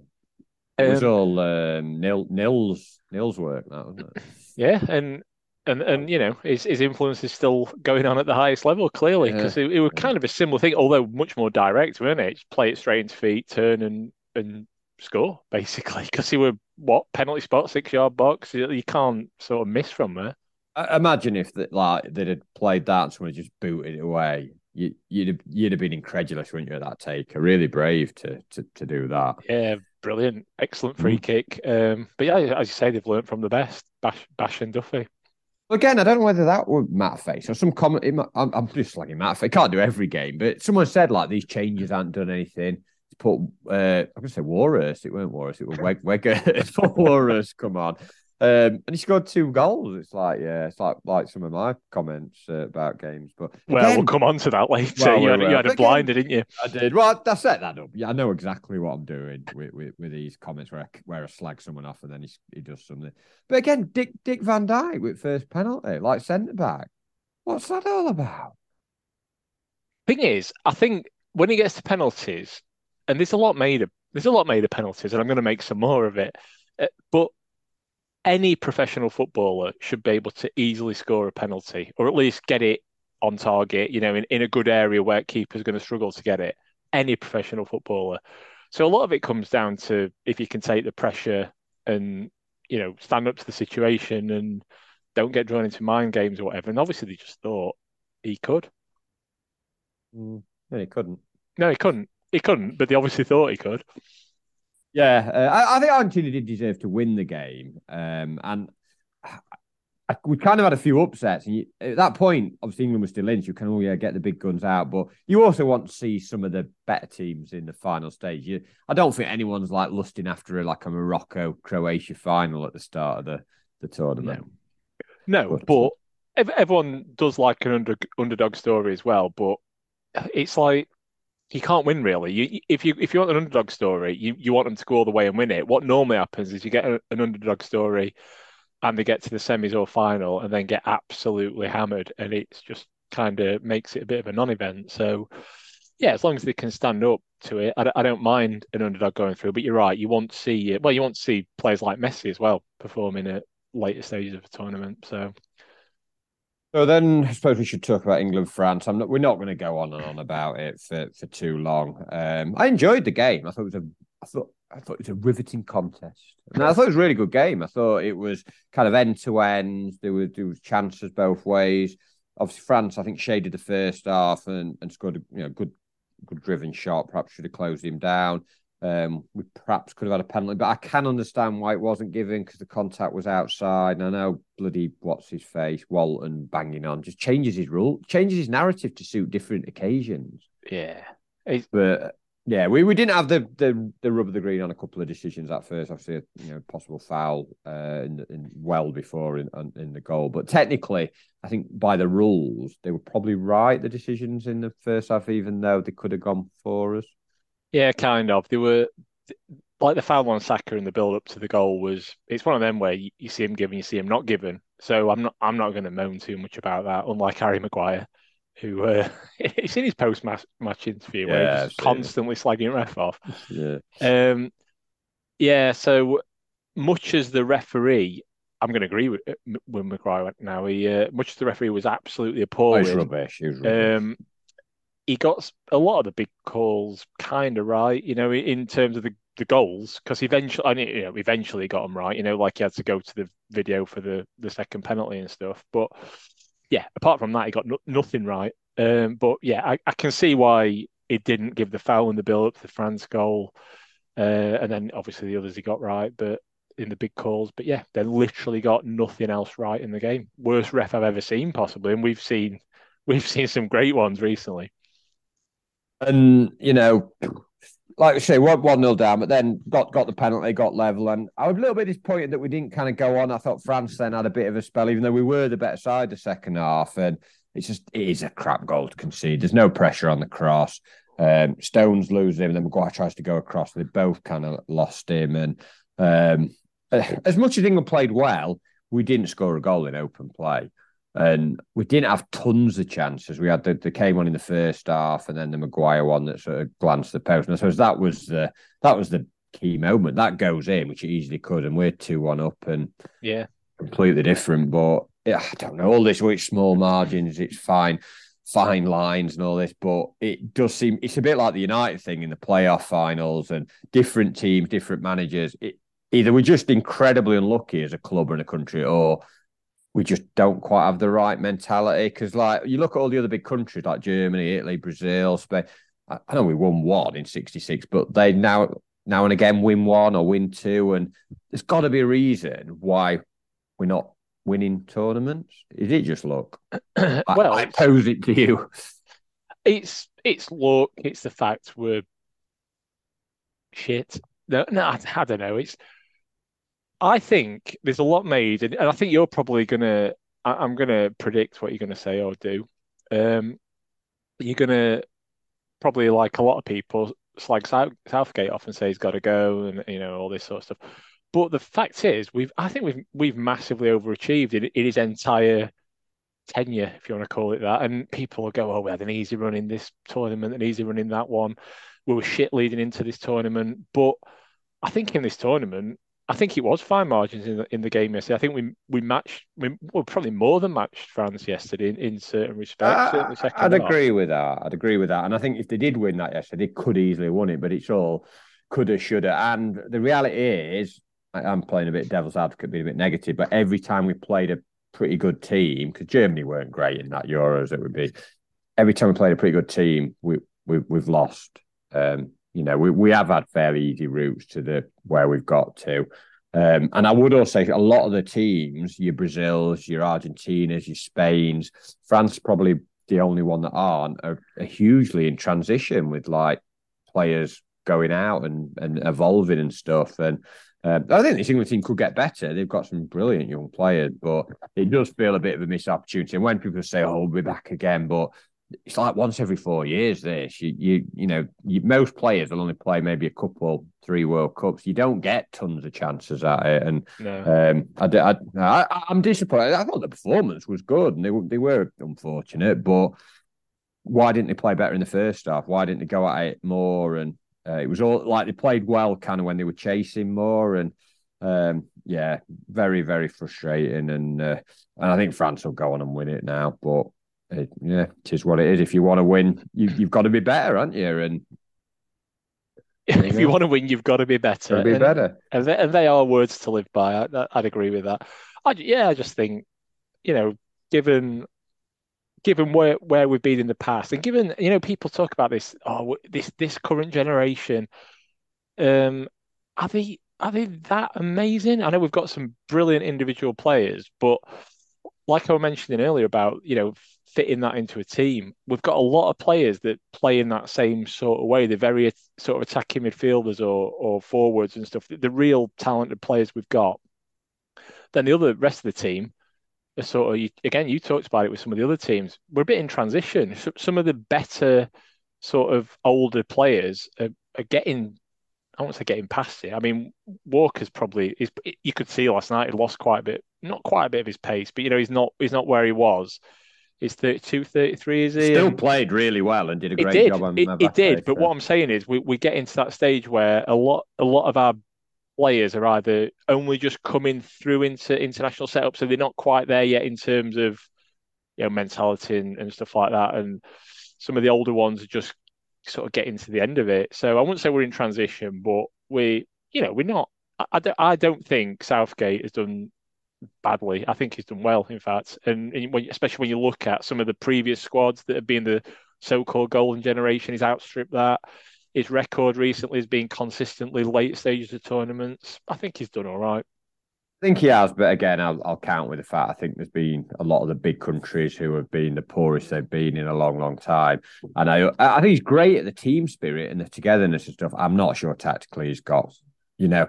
It um, was all um, nil, Nils Nils work, that wasn't it? Yeah, and. And, and you know, his, his influence is still going on at the highest level, clearly, because yeah. it, it was kind of a similar thing, although much more direct, weren't it? Just play it straight into feet, turn and, and score, basically, because he were, what, penalty spot, six-yard box? You can't sort of miss from there. I imagine if that, like, they'd have played that and someone had just booted it away. You, you'd, have, you'd have been incredulous, wouldn't you, at that taker? Really brave to, to, to do that. Yeah, brilliant. Excellent free mm. kick. Um, but yeah, as you say, they've learned from the best, Bash, Bash and Duffy. Again, I don't know whether that was Matt Face or some comment. I'm, I'm just slagging Matt Face. Can't do every game, but someone said like these changes haven't done anything. It's put. Uh, I'm gonna say Warhurst. It weren't Warhurst. It was Weg Weghurst. Warhurst. Come on, um, and he scored two goals. It's like yeah, it's like like some of my comments uh, about games. But again, well, we'll come on to that later. Well, you, had, well. you had a blinder, didn't you? I did. Well, I set that up. Yeah, I know exactly what I'm doing with, with, with these comments where I, where I slag someone off and then he he does something. But again, Dick Dick Van Dijk with first penalty, like centre back. What's that all about? Thing is, I think when he gets to penalties, and there's a lot made of there's a lot made of penalties, and I'm going to make some more of it, uh, but. Any professional footballer should be able to easily score a penalty or at least get it on target, you know, in, in a good area where a keeper's going to struggle to get it. Any professional footballer. So a lot of it comes down to if you can take the pressure and, you know, stand up to the situation and don't get drawn into mind games or whatever. And obviously they just thought he could. Mm, no, he couldn't. No, he couldn't. He couldn't, but they obviously thought he could. Yeah, uh, I, I think Argentina did deserve to win the game, um, and I, I, we kind of had a few upsets. And you, at that point, obviously England was still in, so you can oh yeah get the big guns out. But you also want to see some of the better teams in the final stage. You, I don't think anyone's like lusting after a, like a Morocco Croatia final at the start of the, the tournament. No, no but, but everyone does like an under, underdog story as well. But it's like you can't win really. You if you if you want an underdog story, you, you want them to go all the way and win it. What normally happens is you get a, an underdog story, and they get to the semis or final and then get absolutely hammered, and it's just kind of makes it a bit of a non-event. So yeah, as long as they can stand up to it, I, I don't mind an underdog going through. But you're right, you want to see well, you want to see players like Messi as well performing at later stages of the tournament. So. So then I suppose we should talk about England, France. I'm not, we're not going to go on and on about it for, for too long. Um, I enjoyed the game. I thought it was a, I thought, I thought it was a riveting contest. And I thought it was a really good game. I thought it was kind of end to end. There was, there was chances both ways. Obviously France, I think, shaded the first half and, and scored a you know, good, good driven shot. Perhaps should have closed him down. Um, we perhaps could have had a penalty, but I can understand why it wasn't given because the contact was outside. And I know bloody what's his face, Walton banging on, just changes his rule, changes his narrative to suit different occasions. Yeah, it's... but yeah, we, we didn't have the, the the rub of the green on a couple of decisions at first. Obviously, you know, possible foul uh, in, in well before in, in the goal, but technically, I think by the rules they were probably right. The decisions in the first half, even though they could have gone for us. Yeah, kind of. They were like the foul on Saka in the build up to the goal was. It's one of them where you, you see him given, you see him not given. So I'm not. I'm not going to moan too much about that. Unlike Harry Maguire, who uh, it's in his post match interview where yeah, he's constantly slagging ref off. Yeah. Um. Yeah. So much as the referee, I'm going to agree with, with Maguire now. He uh, much as the referee was absolutely appalling. He was rubbish. He was rubbish. Um, He got a lot of the big calls kind of right, you know, in terms of the, the goals, because eventually, I mean, you know, eventually got them right, you know, like he had to go to the video for the, the second penalty and stuff. But yeah, apart from that, he got no, nothing right. Um, but yeah, I, I can see why he didn't give the foul in the build up to the France goal. Uh, and then obviously the others he got right, but in the big calls. But yeah, they literally got nothing else right in the game. Worst ref I've ever seen, possibly. And we've seen we've seen some great ones recently. And, you know, like we say, one nil down, but then got, got the penalty, got level. And I was a little bit disappointed that we didn't kind of go on. I thought France then had a bit of a spell, even though we were the better side the second half. And it's just, it is a crap goal to concede. There's no pressure on the cross. Um, Stones loses him, and then Maguire tries to go across. They both kind of lost him. And um, as much as England played well, we didn't score a goal in open play. And we didn't have tons of chances. We had the, the Kane one in the first half, and then the Maguire one that sort of glanced the post. And I suppose that was the that was the key moment. That goes in, which it easily could, and we're two one up, and yeah, completely different. But yeah, I don't know. All this, well, it's small margins, it's fine, fine lines, and all this. But it does seem it's a bit like the United thing in the playoff finals, and different teams, different managers. It, either we're just incredibly unlucky as a club and a country, or we just don't quite have the right mentality. Because, like, you look at all the other big countries like Germany, Italy, Brazil, Spain. I, I know we won one in sixty-six, but they now now and again win one or win two. And there's got to be a reason why we're not winning tournaments. Is it just luck? I, well, I pose it to you. It's it's luck. It's the fact we're shit. No, no, I, I don't know. It's. I think there's a lot made, and I think you're probably going to, I'm going to predict what you're going to say or do. Um, you're going to probably, like a lot of people, slag South, Southgate off and say he's got to go and, you know, all this sort of stuff. But the fact is, we've, I think we've, we've massively overachieved in, in his entire tenure, if you want to call it that. And people will go, oh, we had an easy run in this tournament, an easy run in that one. We were shit leading into this tournament. But I think in this tournament, I think it was fine margins in the, in the game yesterday. I think we we matched, we well, probably more than matched France yesterday in, in certain respects. I, certainly I'd agree off. with that. I'd agree with that. And I think if they did win that yesterday, they could easily have won it, but it's all coulda, shoulda. And the reality is, I, I'm playing a bit devil's advocate, being a bit negative, but every time we played a pretty good team, because Germany weren't great in that Euros, it would be, every time we played a pretty good team, we, we, we've lost. Um You know, we, we have had fairly easy routes to the where we've got to. Um, and I would also say a lot of the teams, your Brazils, your Argentinas, your Spains, France probably the only one that aren't, are, are hugely in transition with, like, players going out and, and evolving and stuff. And um, I think this England team could get better. They've got some brilliant young players, but it does feel a bit of a missed opportunity. And when people say, oh, we'll be back again, but it's like once every four years. This you you you know you, most players will only play maybe a couple, three World Cups. You don't get tons of chances at it, and no. um, I, I, I I'm disappointed. I thought the performance was good, and they they were unfortunate. But why didn't they play better in the first half? Why didn't they go at it more? And uh, it was all like they played well, kind of when they were chasing more, and um, yeah, very very frustrating. And uh, and I think France will go on and win it now, but. It, yeah, it is what it is. If you want to win, you, you've got to be better, aren't you? And you if know, you want to win, you've got to be better. Got to be and, better, and they, and they are words to live by. I, I'd agree with that. I, yeah, I just think, you know, given given where, where we've been in the past, and given you know people talk about this, oh, this this current generation, um, are they are they that amazing? I know we've got some brilliant individual players, but. Like I was mentioning earlier about, you know, fitting that into a team, we've got a lot of players that play in that same sort of way. They're very sort of attacking midfielders or or forwards and stuff. The real talented players we've got. Then the other rest of the team, are sort of again, you talked about it with some of the other teams. We're a bit in transition. Some of the better sort of older players are, are getting. I won't say getting past it. I mean, Walker's probably is. You could see last night he lost quite a bit, not quite a bit of his pace, but you know he's not he's not where he was. He's thirty-two, thirty-three, is he? Still played really well and did a great did. job. on It, it did, but what I'm saying is we we get into that stage where a lot a lot of our players are either only just coming through into international setup, so they're not quite there yet in terms of you know mentality and, and stuff like that, and some of the older ones are just. Sort of getting to the end of it, so I wouldn't say we're in transition, but we, you know, we're not. I, I don't. I don't think Southgate has done badly. I think he's done well, in fact, and, and when, especially when you look at some of the previous squads that have been the so-called golden generation, he's outstripped that. His record recently has been consistently late stages of tournaments. I think he's done all right. I think he has, but again, I'll, I'll count with the fact I think there's been a lot of the big countries who have been the poorest they've been in a long, long time. And I, I think he's great at the team spirit and the togetherness and stuff. I'm not sure tactically he's got, you know,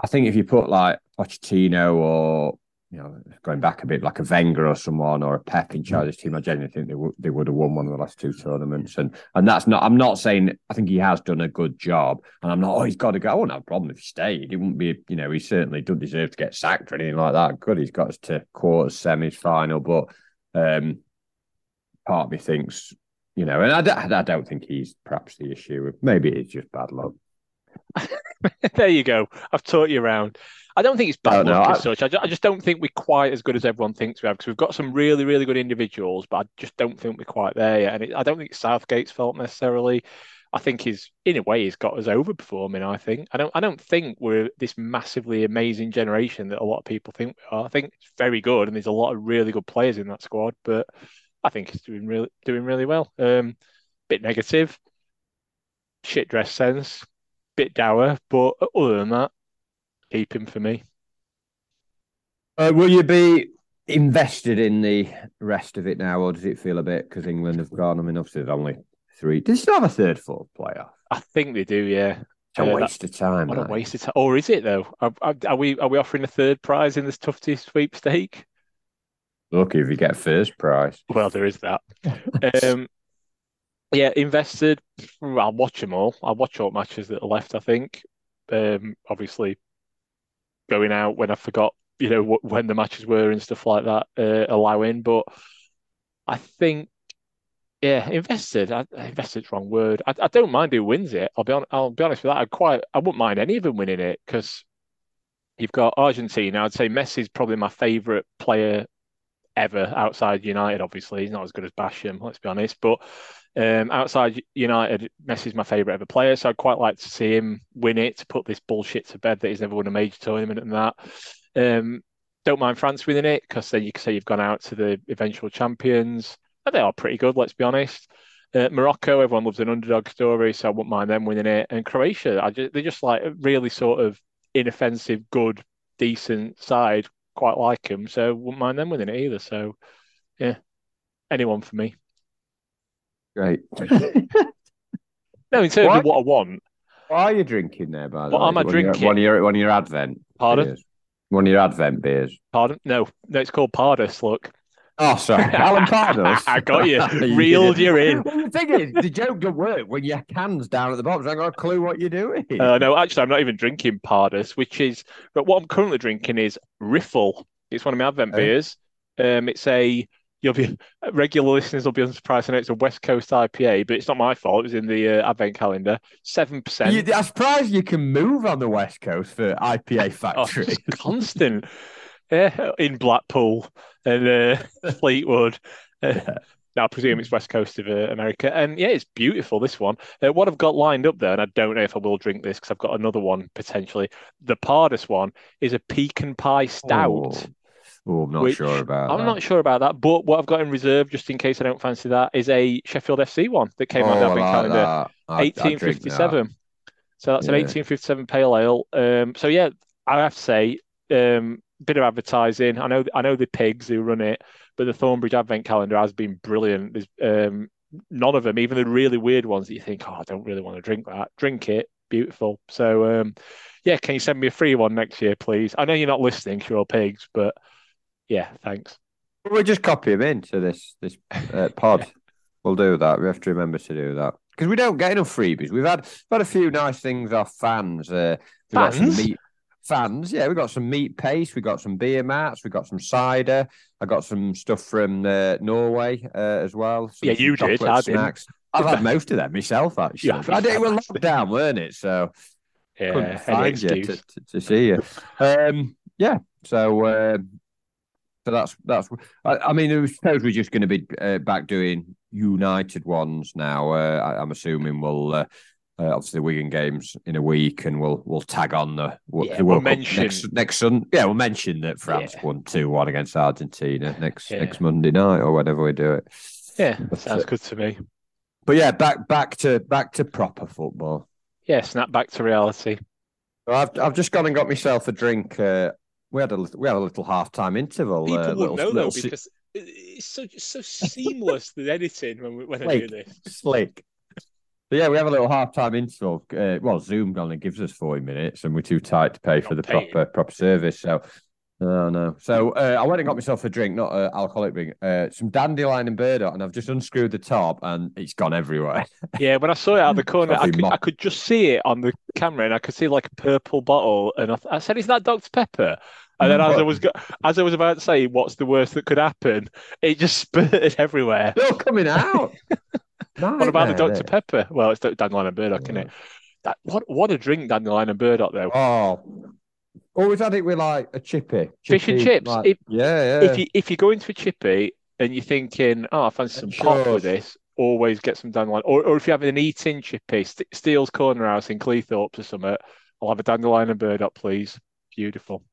I think if you put like Pochettino or, you know, going back a bit like a Wenger or someone or a Pep in charge of this team, I genuinely think they, w- they would have won one of the last two tournaments. And and that's not, I'm not saying, I think he has done a good job. And I'm not, oh, he's got to go. I wouldn't have a problem if he stayed. He wouldn't be, you know, he certainly doesn't deserve to get sacked or anything like that. Good, he's got us to quarters, semis, final. But um, part of me thinks, you know, and I, d- I don't think he's perhaps the issue. Maybe it's just bad luck. There you go. I've taught you around. I don't think it's bad luck as such. I just, I just don't think we're quite as good as everyone thinks we have because we've got some really, really good individuals, but I just don't think we're quite there yet. And it, I don't think it's Southgate's fault necessarily. I think he's, in a way, he's got us overperforming. I think I don't. I don't think we're this massively amazing generation that a lot of people think we are. I think it's very good, and there's a lot of really good players in that squad. But I think he's doing really, doing really well. Um, bit negative, shit dress sense, bit dour, but other than that. Keep him for me. Uh, will you be invested in the rest of it now, or does it feel a bit because England have gone? I mean, obviously, there's only three. Do they still have a third, fourth playoff? I think they do, yeah. It's a uh, waste of time. What like. a waste of time. Or is it, though? Are, are, we, are we offering a third prize in this Tufty sweepstake? Look, if you get first prize. Well, there is that. um, yeah, invested. I'll watch them all. I'll watch all matches that are left, I think. Um, obviously. Going out when I forgot, you know, wh- when the matches were and stuff like that, uh, allowing. But I think, yeah, invested. I, invested's wrong word. I, I don't mind who wins it. I'll be on, I'll be honest with that. I quite. I wouldn't mind any of them winning it because you've got Argentina. I'd say Messi's probably my favourite player ever outside United. Obviously, he's not as good as Basham. Let's be honest. But um, outside United, Messi's my favourite ever player, so I'd quite like to see him win it to put this bullshit to bed that he's never won a major tournament and that. Um, don't mind France winning it because then you can say you've gone out to the eventual champions, and they are pretty good. Let's be honest. Uh, Morocco, everyone loves an underdog story, so I wouldn't mind them winning it. And Croatia, I just, they're just like a really sort of inoffensive, good, decent side. Quite like them, so wouldn't mind them winning it either. So, yeah, anyone for me. Great. No, in terms what? of what I want. Why are you drinking there, by the what way? What am I one drinking? Your, one, of your, one of your Advent. Pardon? Beers. One of your Advent beers. Pardon? No, no, it's called Pardus, look. Oh, sorry. Alan Pardos. I got you. Reeled you in. Well, the thing is, the joke can work when your can's down at the bottom. So I got a clue what you're doing. Uh, no, actually, I'm not even drinking Pardos, which is... But what I'm currently drinking is Riffle. It's one of my advent oh. beers. Um, it's a... You'll be regular listeners will be unsurprised to know it's a West Coast I P A, but it's not my fault. It was in the uh, advent calendar. Seven percent. I'm surprised you can move on the West Coast for I P A factory. Oh, it's constant. Yeah, in Blackpool and uh, Fleetwood. Uh, now I presume it's West Coast of uh, America, and yeah, it's beautiful. This one. Uh, what I've got lined up there, and I don't know if I will drink this because I've got another one potentially. The Pardus one is a pecan pie stout. Oh. Oh, I'm not Which, sure about I'm that. I'm not sure about that, but what I've got in reserve, just in case I don't fancy that, is a Sheffield F C one that came oh, out of the calendar, that. I, eighteen fifty-seven. That. So that's yeah. an eighteen fifty-seven pale ale. Um, so yeah, I have to say, um, bit of advertising. I know, I know the pigs who run it, but the Thornbridge Advent Calendar has been brilliant. There's um, none of them, even the really weird ones that you think, oh, I don't really want to drink that. Drink it. Beautiful. So um, yeah, can you send me a free one next year, please? I know you're not listening, you're all pigs, but. Yeah, thanks. We'll just copy him into this this uh, pod. yeah. We'll do that. We have to remember to do that because we don't get enough freebies. We've had we've had a few nice things off fans. Uh, we fans? Got some meat, fans, yeah. We got some meat paste. We got some beer mats. We got some cider. I got some stuff from uh, Norway uh, as well. Some yeah, you did. I snacks. I've had most of them myself actually. I did. It was locked down, weren't it? So yeah, couldn't find you to, to, to see you. Um, yeah. So. Uh, So that's that's. I, I mean, I suppose we're just going to be uh, back doing United ones now. Uh, I, I'm assuming we'll uh, uh, obviously Wigan games in a week, and we'll we'll tag on the we'll, yeah, the we'll mention next, next Sunday. Yeah, we'll mention that France yeah. won two one against Argentina next yeah. next Monday night or whenever we do it. Yeah, that sounds it. good to me. But yeah, back back to back to proper football. Yeah, snap back to reality. So I've I've just gone and got myself a drink. Uh, We had a we had a little half time interval. People uh, wouldn't little, know little though se- because it's so so seamless the editing when we, when slick, I do this. Slick. But yeah, we have a little half time interval. Uh, well, Zoom only gives us forty minutes, and we're too tight to pay You're for the paying. proper proper service. So oh no. So uh, I went and got myself a drink, not an alcoholic drink, uh, some dandelion and burdock, and I've just unscrewed the top, and it's gone everywhere. Yeah, when I saw it out of the corner, I could, I could just see it on the camera, and I could see like a purple bottle, and I, th- I said, "Is that Doctor Pepper?" And then as I was go- as I was about to say, "What's the worst that could happen?" It just spurted everywhere. They're all coming out. What about the Doctor Pepper? Well, it's dandelion and burdock, isn't it? That what what a drink, dandelion and burdock, though. Oh. Always had it with like a chippy, chippy fish and chips. Like, if, yeah, yeah. If you if you go into a chippy and you're thinking, "Oh, I fancy some pop with this," always get some dandelion. Or or if you're having an eat-in chippy, St- Steele's Corner House in Cleethorpes or something, I'll have a dandelion and burdock, please. Beautiful.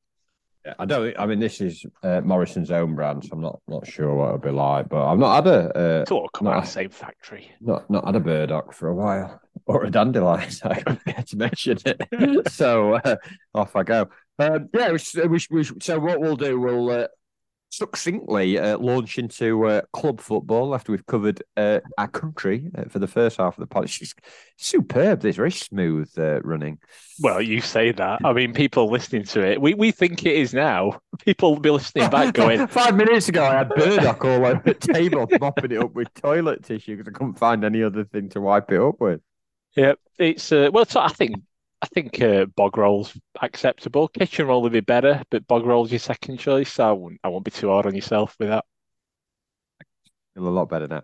Yeah, I don't. I mean, this is uh, Morrison's own brand, so I'm not not sure what it'll be like. But I've not had a. Uh, it's all come out of the same factory. Not not had a burdock for a while, or a dandelion. I forget to mention it. So uh, off I go. Um, yeah, we, we, we, so what we'll do, we'll uh, succinctly uh, launch into uh, club football after we've covered uh, our country uh, for the first half of the pod. It's just superb. It's very smooth uh, running. Well, you say that. I mean, people listening to it, we, we think it is now. People will be listening back going... Five minutes ago, I had burdock all over the table, mopping it up with toilet tissue because I couldn't find any other thing to wipe it up with. Yeah, it's... Uh, well, so I think... I think uh, bog roll's acceptable. Kitchen roll would be better, but bog roll's your second choice. So I won't, I won't be too hard on yourself with that. Feel a lot better now.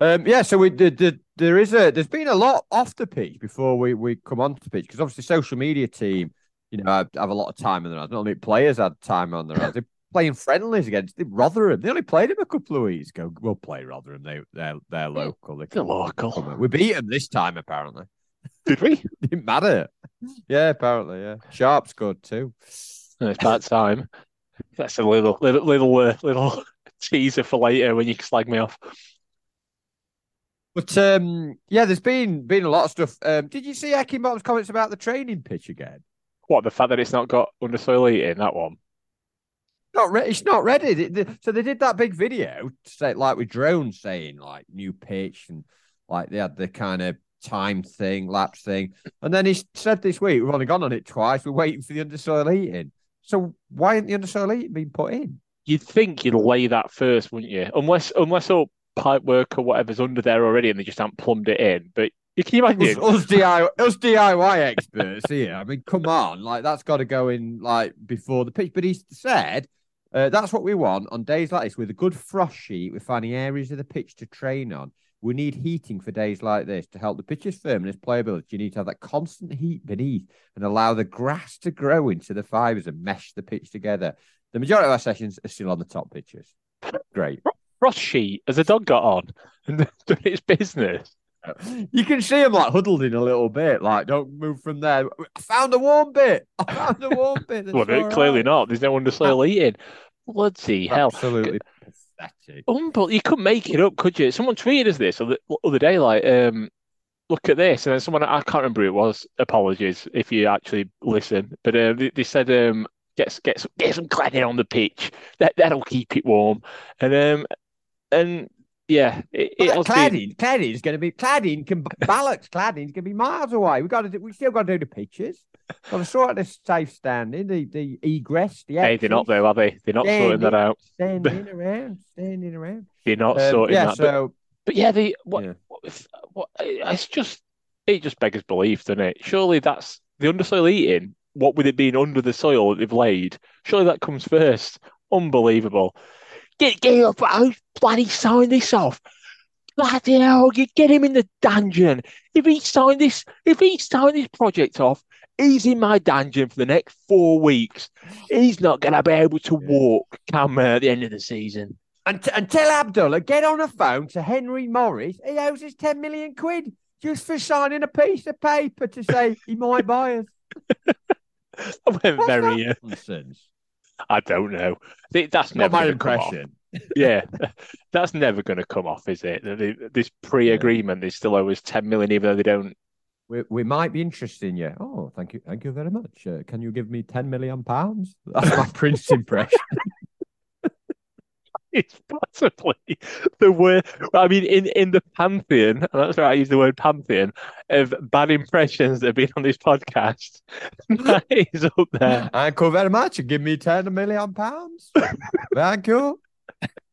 Um, yeah, so we did. The, there is a. There's been a lot off the pitch before we, we come on to the pitch because obviously social media team, you know, have, have a lot of time on their hands. Not only players had time on their hands. They're playing friendlies against Rotherham. They only played him a couple of weeks ago. We'll play Rotherham. They they're they're local. They they're local. We beat them this time apparently. Did we? Didn't matter. Yeah, apparently, yeah. Sharp's good too. No, it's about time. That's a little, little, little, uh, little teaser for later when you can slag me off. But um, yeah, there's been been a lot of stuff. Um, did you see Eckenbottom's comments about the training pitch again? What, the fact that it's not got under soil heating? That one. Not re- it's not ready. So they did that big video, say like with drones, saying like new pitch and like they had the kind of. Time thing, lapse thing, and then he said this week we've only gone on it twice. We're waiting for the undersoil heating. So why isn't the undersoil heating being put in? you'd think you'd lay that first, wouldn't you? Unless unless all pipe work or whatever's under there already and they just haven't plumbed it in. But you can imagine us, us, D I Y, us D I Y experts here. I mean, come on, like that's got to go in like before the pitch. But he said uh, that's what we want on days like this, with a good frost sheet. We're finding areas of the pitch to train on. We need heating for days like this to help the pitch's firmness, playability. You need to have that constant heat beneath and allow the grass to grow into the fibres and mesh the pitch together. The majority of our sessions are still on the top pitches. Great. Frost sheet has a dog got on and done its business. You can see them like huddled in a little bit, like don't move from there. I found a warm bit. I found a warm bit. Well, clearly right. not. There's no undersoil heating. Bloody hell. Absolutely. Unbelievable. You couldn't make it up, could you? Someone tweeted us this the other day, like, um, look at this. And then someone, I can't remember who it was, apologies if you actually listen, but uh, they, they said, um, get, get, some, get some cladding on the pitch. That, that'll keep it warm. And, um, and yeah. It, it cladding, cladding is going to be, cladding can, ballocks, cladding is going to be miles away. We've got to do, we still got to do the pitches. Got to sort this safe standing, the, the egress, the exit. Hey, they're not though, are they? They're not standing, sorting that out. Standing around, standing around. They're not um, sorting yeah, that. So, but, but yeah, the what, yeah. What, what? It's just it just beggars belief, doesn't it? Surely that's the undersoil eating. What with it being under the soil that they've laid, surely that comes first. Unbelievable. Get get up! I bloody signed this off. Bloody hell! Get him in the dungeon. If he signed this, if he signed this project off. He's in my dungeon for the next four weeks. He's not going to be able to walk come uh, at the end of the season. And, t- and tell Abdullah, get on the phone to Henry Morris. He owes us ten million quid just for signing a piece of paper to say he might buy us. I went very... Uh, nonsense. I don't know. That's not my impression. Yeah, that's never going to come off, is it? This pre-agreement, they still owe us ten million even though they don't. We, we might be interested in you. Oh, thank you. Thank you very much. Uh, can you give me ten million pounds? That's my Prince impression. It's possibly the worst. I mean, in, in the pantheon, and that's right, I use the word pantheon, of bad impressions that have been on this podcast, that is up there. Thank you very much. Give me ten million pounds. Thank you.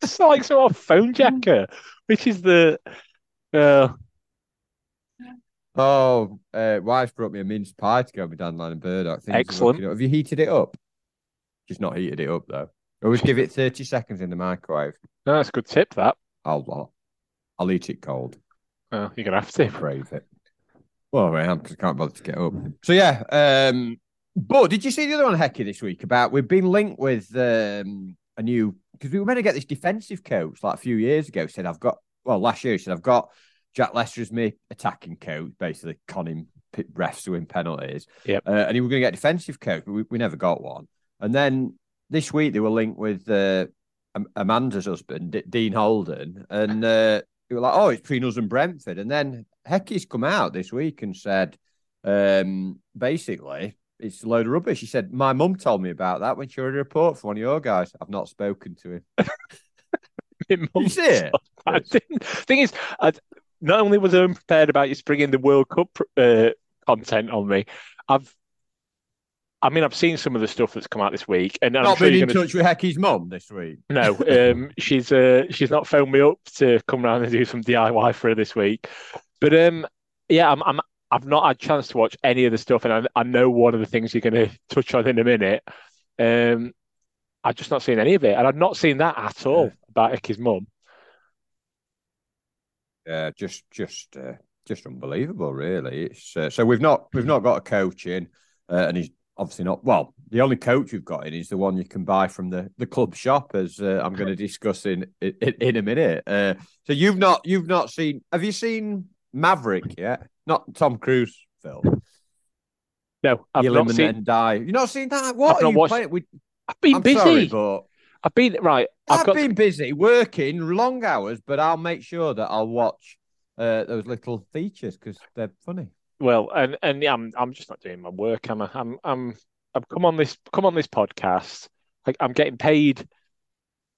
It's like sort of phone jacker, which is the... Uh, Oh, uh, wife brought me a mince pie to go with Dan Lannan Burdock. Things excellent. Have you heated it up? She's not heated it up, though. Always give it thirty seconds in the microwave. No, that's a good tip, that. I'll, I'll, I'll eat it cold. Well, you're going to have to. Crave it. Well, I can't bother to get up. So, yeah. Um, but did you see the other one, Hecky, this week? About we've been linked with um, a new... Because we were meant to get this defensive coach like a few years ago. Said, I've got... Well, last year, he said, I've got... Jack Lester is my attacking coach, basically conning refs to win penalties. Yep. Uh, and he was going to get a defensive coach, but we, we never got one. And then this week they were linked with uh, Amanda's husband, D- Dean Holden, and uh, they were like, oh, it's between us and Brentford. And then Hecky's come out this week and said, um, basically, it's a load of rubbish. He said, my mum told me about that when she wrote a report for one of your guys. I've not spoken to him. You see it? I didn't. Thing is... I, Not only was I unprepared about you bringing the World Cup uh, content on me, I've, I mean, I've seen some of the stuff that's come out this week, and I'm not sure been in gonna... touch with Hecky's mum this week. No, um, she's uh, she's not phoned me up to come round and do some D I Y for her this week. But um, yeah, I'm, I'm I've not had a chance to watch any of the stuff, and I, I know one of the things you're going to touch on in a minute. Um, I've just not seen any of it, and I've not seen that at all yeah. about Hecky's mum. Uh, just, just, uh, just unbelievable, really. It's uh, so we've not, we've not got a coach in, uh, and he's obviously not. Well, the only coach you've got in is the one you can buy from the, the club shop, as uh, I'm going to discuss in, in in a minute. Uh, so you've not, you've not seen. Have you seen Maverick yet? Not Tom Cruise film. No, I've You'll not seen. Ndiaye. You've not seen that? What I've are you watched... playing? We... I've been I'm busy, sorry, but. I've been right. I've, I've got... been busy working long hours, but I'll make sure that I'll watch uh, those little features because they're funny. Well, and and yeah, I'm I'm just not doing my work. I'm I'm I'm I've come on this come on this podcast. Like I'm getting paid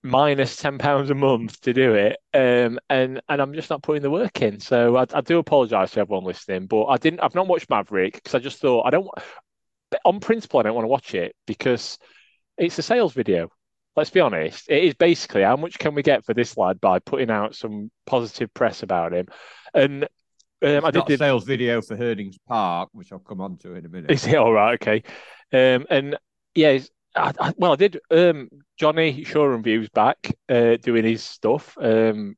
minus ten pounds a month to do it, um, and and I'm just not putting the work in. So I, I do apologise to everyone listening, but I didn't. I've not watched Maverick because I just thought I don't. On principle, I don't want to watch it because it's a sales video. let's be honest, it is basically how much can we get for this lad by putting out some positive press about him. And um, I did a sales video for Herdings Park, which I'll come on to in a minute. Is it all right? Okay. Um, and yeah, I, I, well, I did um, Johnny Shoreham Views back uh, doing his stuff. Um,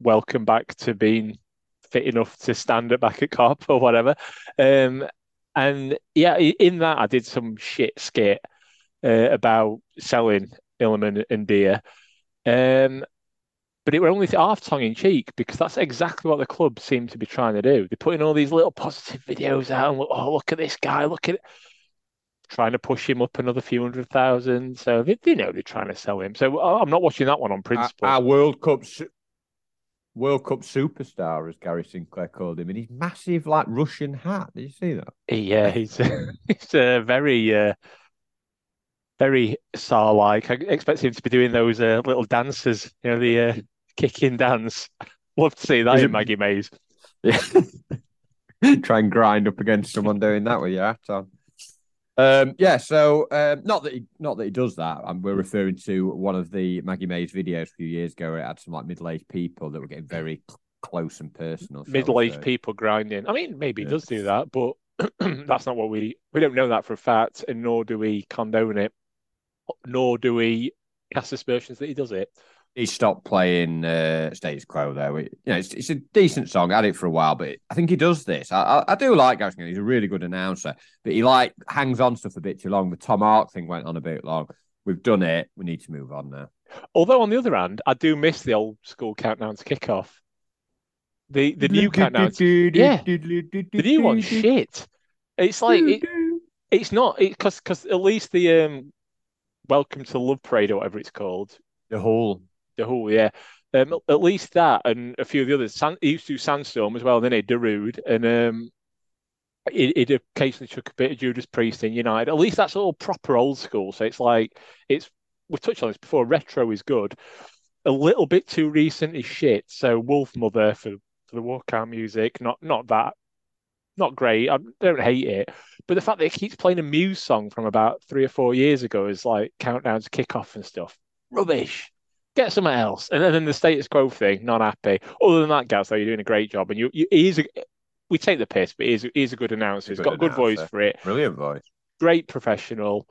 welcome back to being fit enough to stand up back at cop or whatever. Um, and yeah, in that I did some shit skit uh, about selling Illiman and Ndiaye. Um, but it were only half tongue in cheek, because that's exactly what the club seemed to be trying to do. They're putting all these little positive videos out and look, oh, look at this guy, look at it. Trying to push him up another few hundred thousand. So they, they know they're trying to sell him. So I'm not watching that one on principle. Our, our World Cup su- World Cup superstar, as Gary Sinclair called him, in his massive like Russian hat. Did you see that? Yeah, he's he's a uh, very uh, very Tsar like. I expect him to be doing those uh, little dances, you know, the uh, kicking dance. Love to see that Is in it... Maggie Mays. Yeah. Try and grind up against someone doing that with your hat on. Um, yeah, so um, not that he, not that he does that. Um, we're referring to one of the Maggie Mays videos a few years ago, where it had some like middle-aged people that were getting very cl- close and personal. Middle-aged so. people grinding. I mean, maybe he does do that, but that's not what we we don't know that for a fact, and nor do we condone it, nor do we cast aspersions that he does it. He stopped playing uh, Status Quo though. It, you know, it's, it's a decent song. I had it for a while, but it, I think he does this. I, I, I do like Gary Sinclair. He's a really good announcer, but he like hangs on stuff a bit too long. The Tom Ark thing went on a bit long. We've done it. We need to move on now. Although on the other hand, I do miss the old school countdown to kickoff. The the new countdown, yeah, the new one's shit. It's like it, it's not because it, because at least the um, Welcome to Love Parade or whatever it's called, the whole. The whole, yeah. Um, at least that and a few of the others. San- he used to do Sandstorm as well, then he Darude. And um, he, he'd occasionally took a bit of Judas Priest in United. At least that's all proper old school. So it's like, it's we've touched on this before, retro is good. A little bit too recent is shit. So Wolf Mother for, for the walkout music, not not that. Not great. I don't hate it. But the fact that it keeps playing a Muse song from about three or four years ago is like countdown to kickoff and stuff. Rubbish. Get somewhere else. And then the Status Quo thing, not happy. Other than that, Gaz, though, you're doing a great job. And you, you he's a, we take the piss, but he's, he's a good announcer. He's, he's got a good voice for it. Brilliant voice. Great professional.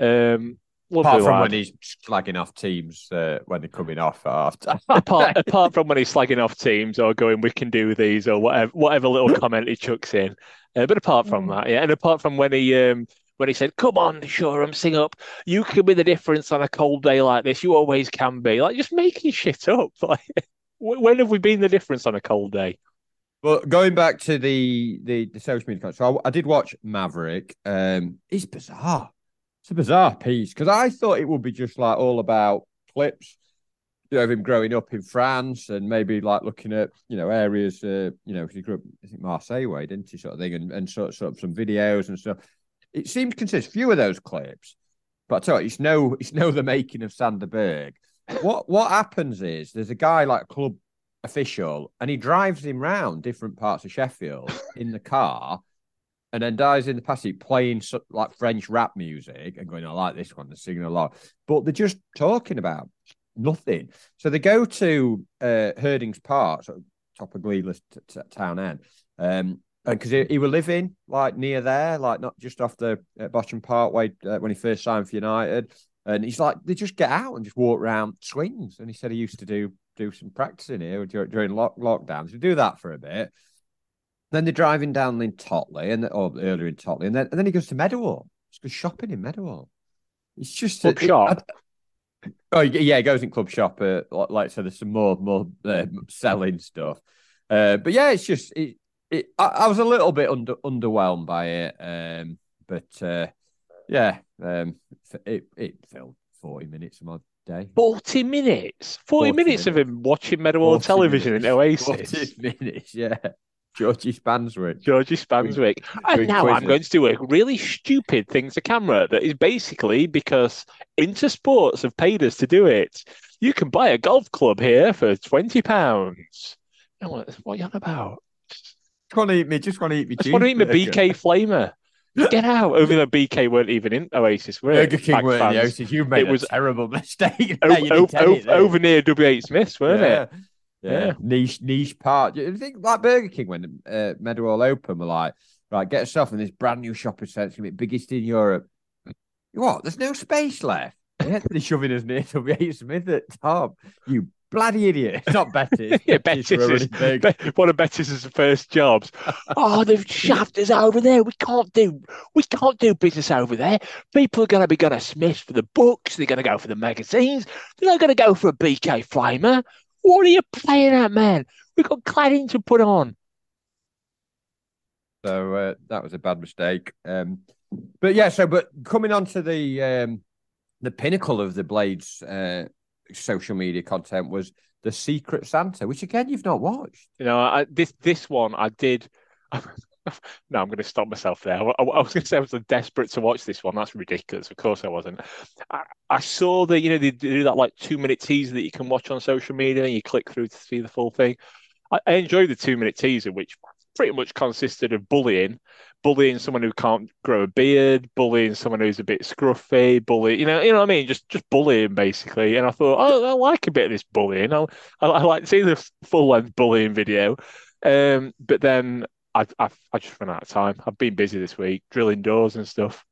Um, apart from lad. when he's slagging off teams uh, when they're coming off. After. apart, apart from when he's slagging off teams or going, we can do these or whatever whatever little comment he chucks in. Uh, but apart from that, yeah. And apart from when he... Um, When he said, come on, Shoreham, sing up. You can be the difference on a cold day like this. You always can be. Like, just making shit up. Like, when have we been the difference on a cold day? Well, going back to the, the, the social media content, so I, I did watch Maverick. Um, it's bizarre. It's a bizarre piece. Because I thought it would be just, like, all about clips. You know, of him growing up in France and maybe, like, looking at, you know, areas, uh, you know, because he grew up, I think, Marseille way, didn't he, sort of thing, and, and sort, sort of some videos and stuff. It seems to consist few of those clips, but I tell you, it's no, it's no the making of Sander Berg. What what happens is there's a guy like club official, and he drives him round different parts of Sheffield in the car, and then dies in the passage playing like French rap music and going, I like this one, they're singing along, but they're just talking about nothing. So they go to uh, Herdings Park, sort of top of Gleedless t- t- town end. Um, Because he, he were living, like, near there, like, not just off the uh, Bosham Parkway uh, when he first signed for United. And he's like, they just get out and just walk around swings. And he said he used to do do some practicing here during, during lock, lockdowns. They do that for a bit. Then they're driving down in Totley, and or earlier in Totley. And then and then he goes to Meadowall. He goes shopping in Meadowall. It's just... Club a, shop. It, I, oh, yeah, he goes in club shop. Uh, like, so there's some more, more uh, selling stuff. Uh, but, yeah, it's just... It, It, I, I was a little bit under, underwhelmed by it, um, but uh, yeah, um, it it filled forty minutes of my day. Forty minutes, forty, forty minutes, minutes of him watching Meadowall television minutes. in Oasis. Forty minutes, yeah. Georgie Spanswick, Georgie Spanswick, and now quizzes. I'm going to do a really stupid thing to camera that is basically because Intersports have paid us to do it. You can buy a golf club here for twenty pounds. No, what are you on about? Just want to eat me. Just want to eat me. Just want to eat my B K Flamer. Get out. Even though B K weren't even in Oasis, were Burger King weren't in Oasis. You made it a was terrible mistake. O- o- o- over near W H Smith's, weren't yeah. it? Yeah. yeah. Niche niche part. You think like Burger King when uh, Meadowhall Open were like, right, get us off in this brand new shopping centre. It's going to be biggest in Europe. What? There's no space left. They're shoving us near W H Smith at Tom. You bloody idiot. It's not Betis. It's yeah, Betis is, Be- one of Betis' first jobs. Oh, they've shoved us over there. We can't do we can't do business over there. People are going to be going to Smith for the books. They're going to go for the magazines. They're not going to go for a B K framer. What are you playing at, man? We've got cladding to put on. So uh, that was a bad mistake. Um, but yeah, so but coming on to the... Um, the pinnacle of the Blades uh, social media content was the Secret Santa, which again you've not watched. You know, I, this this one I did. I, no, I'm going to stop myself there. I, I was going to say I was desperate to watch this one. That's ridiculous. Of course I wasn't. I, I saw the you know they do that like two minute teaser that you can watch on social media and you click through to see the full thing. I, I enjoyed the two minute teaser, which pretty much consisted of bullying, bullying someone who can't grow a beard, bullying someone who's a bit scruffy, bully, you know, you know what I mean, just just bullying basically. And I thought, oh, I like a bit of this bullying. I I, I like to see the full length bullying video, um, but then I, I I just ran out of time. I've been busy this week, drilling doors and stuff.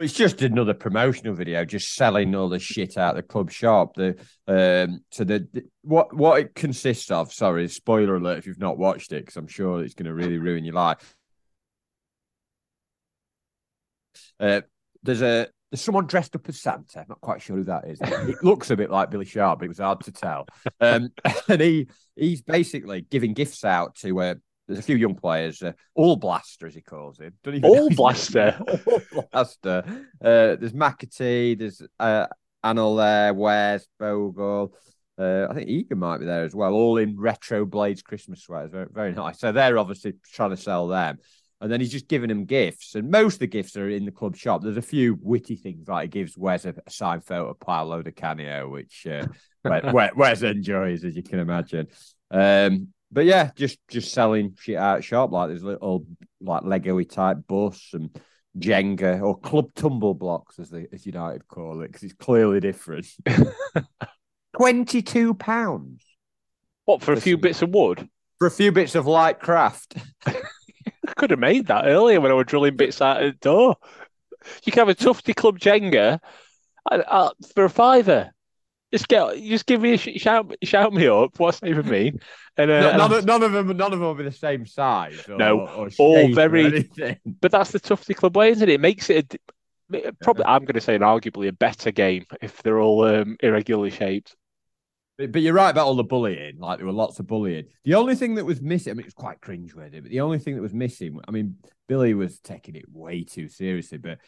It's just another promotional video, just selling all the shit out of the club shop. The um, to the, the what what it consists of. Sorry, spoiler alert if you've not watched it, because I'm sure it's going to really ruin your life. Uh, there's a there's someone dressed up as Santa. I'm not quite sure who that is. It looks a bit like Billy Sharp, but it was hard to tell. Um, and he he's basically giving gifts out to. Uh, There's a few young players, uh, All Blaster, as he calls it. Don't even All Blaster. All Blaster. Uh, there's McAtee, there's uh, Annal there, Wares, Bogle. Uh, I think Egan might be there as well, all in retro Blades Christmas sweaters. Very, very nice. So they're obviously trying to sell them. And then he's just giving them gifts. And most of the gifts are in the club shop. There's a few witty things, like he gives Wes a, a signed photo of Paolo Di Canio, which uh, Wes enjoys, as you can imagine. Um But yeah, just, just selling shit out of shop, like this little like Lego-y type bus and Jenga or club tumble blocks, as the as United call it, because it's clearly different. twenty-two pounds. What, for Listen, a few bits of wood? For a few bits of light craft. I could have made that earlier when I was drilling bits out of the door. You can have a Tufty Club Jenga for a fiver. Just get, just give me a sh- shout, shout me up. What's that even mean? And, uh, no, none, and none of them, none of them are the same size. Or, no, or all very. Or but that's the Tufty Club way, isn't it? It makes it a, probably. I'm going to say, an arguably a better game if they're all um, irregularly shaped. But, but you're right about all the bullying. Like there were lots of bullying. The only thing that was missing, I mean, it was quite cringeworthy. But the only thing that was missing, I mean, Billy was taking it way too seriously. But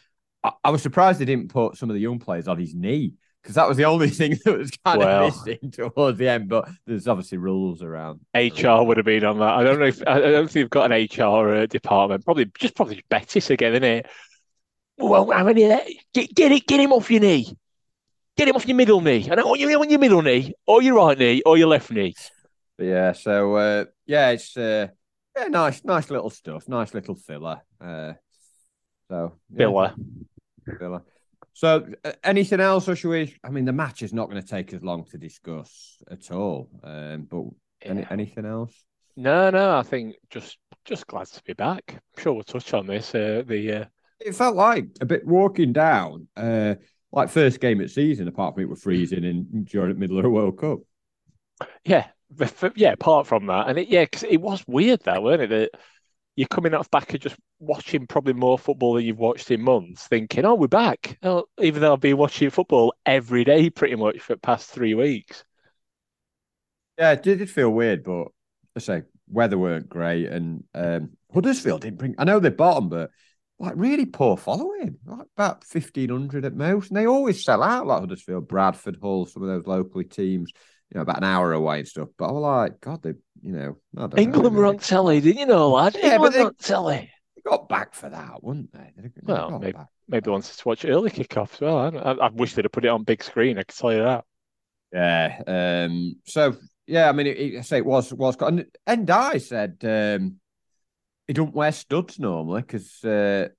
I, I was surprised they didn't put some of the young players on his knee, because that was the only thing that was kind well, of missing towards the end. But there's obviously rules around. H R would have been on that. I don't know if I don't think they've got an H R uh, department. Probably just probably Betis again, isn't it? Well, how many? Get get it, get him off your knee. Get him off your middle knee. I don't want you on your middle knee, or your right knee, or your left knee. Yeah. So uh, yeah, it's uh, yeah, nice, nice little stuff. Nice little filler. Uh, so yeah. filler, filler. So, uh, anything else, or should we? I mean, the match is not going to take as long to discuss at all. Um, but any, yeah. anything else? No, no. I think just just glad to be back. I'm sure we'll touch on this. Uh, the uh... it felt like a bit walking down, uh, like first game of the season. Apart from it, we're freezing in during the middle of a World Cup. Yeah, yeah. Apart from that, and it, yeah, because it was weird, though, wasn't it? That you're coming off back of just watching probably more football than you've watched in months, thinking, oh, we're back. Oh, even though I've been watching football every day pretty much for the past three weeks. Yeah, it did feel weird, but I say weather weren't great. And um, Huddersfield didn't bring, I know they're bottom, but like really poor following, like about fifteen hundred at most. And they always sell out, like Huddersfield, Bradford, Hull, some of those locally teams. You know, about an hour away and stuff. But I was like, God, they, you know, I don't England know, were on telly, didn't you know, lad? Yeah, England but they, on telly. They got back for that, wouldn't they? they, they well, maybe, maybe they wanted to watch early kickoff as well. I, I, I wish they'd have put it on big screen. I can tell you that. Yeah. Um. So yeah, I mean, it, it, I say it was was. And Ndiaye said um, he don't wear studs normally because uh,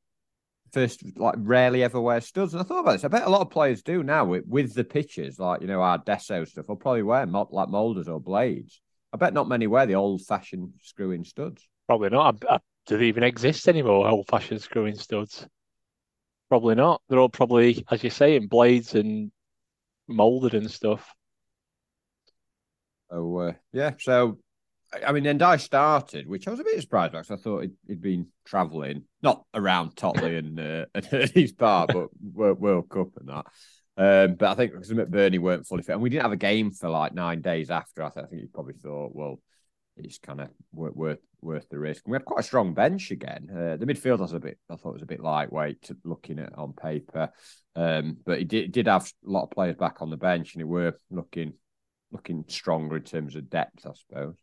first, like, rarely ever wear studs. And I thought about this. I bet a lot of players do now with, with the pitches, like, you know, our Deso stuff. I'll probably wear mo- like Moulders or Blades. I bet not many wear the old-fashioned screw-in studs. Probably not. I, I, do they even exist anymore, old-fashioned screw-in studs? Probably not. They're all probably, as you say, in Blades and moulded and stuff. Oh, uh, yeah. So, I mean, Ndiaye started, which I was a bit surprised about because I thought he'd, he'd been travelling, not around Totley and, uh, and Ernie's bar, but World, World Cup and that. Um, but I think because McBurney weren't fully fit and we didn't have a game for like nine days after. I think he probably thought, well, it's kind of worth worth the risk. And we had quite a strong bench again. Uh, the midfield was a bit, I thought, it was a bit lightweight to looking at on paper, um, but he did it did have a lot of players back on the bench, and it were looking looking stronger in terms of depth, I suppose.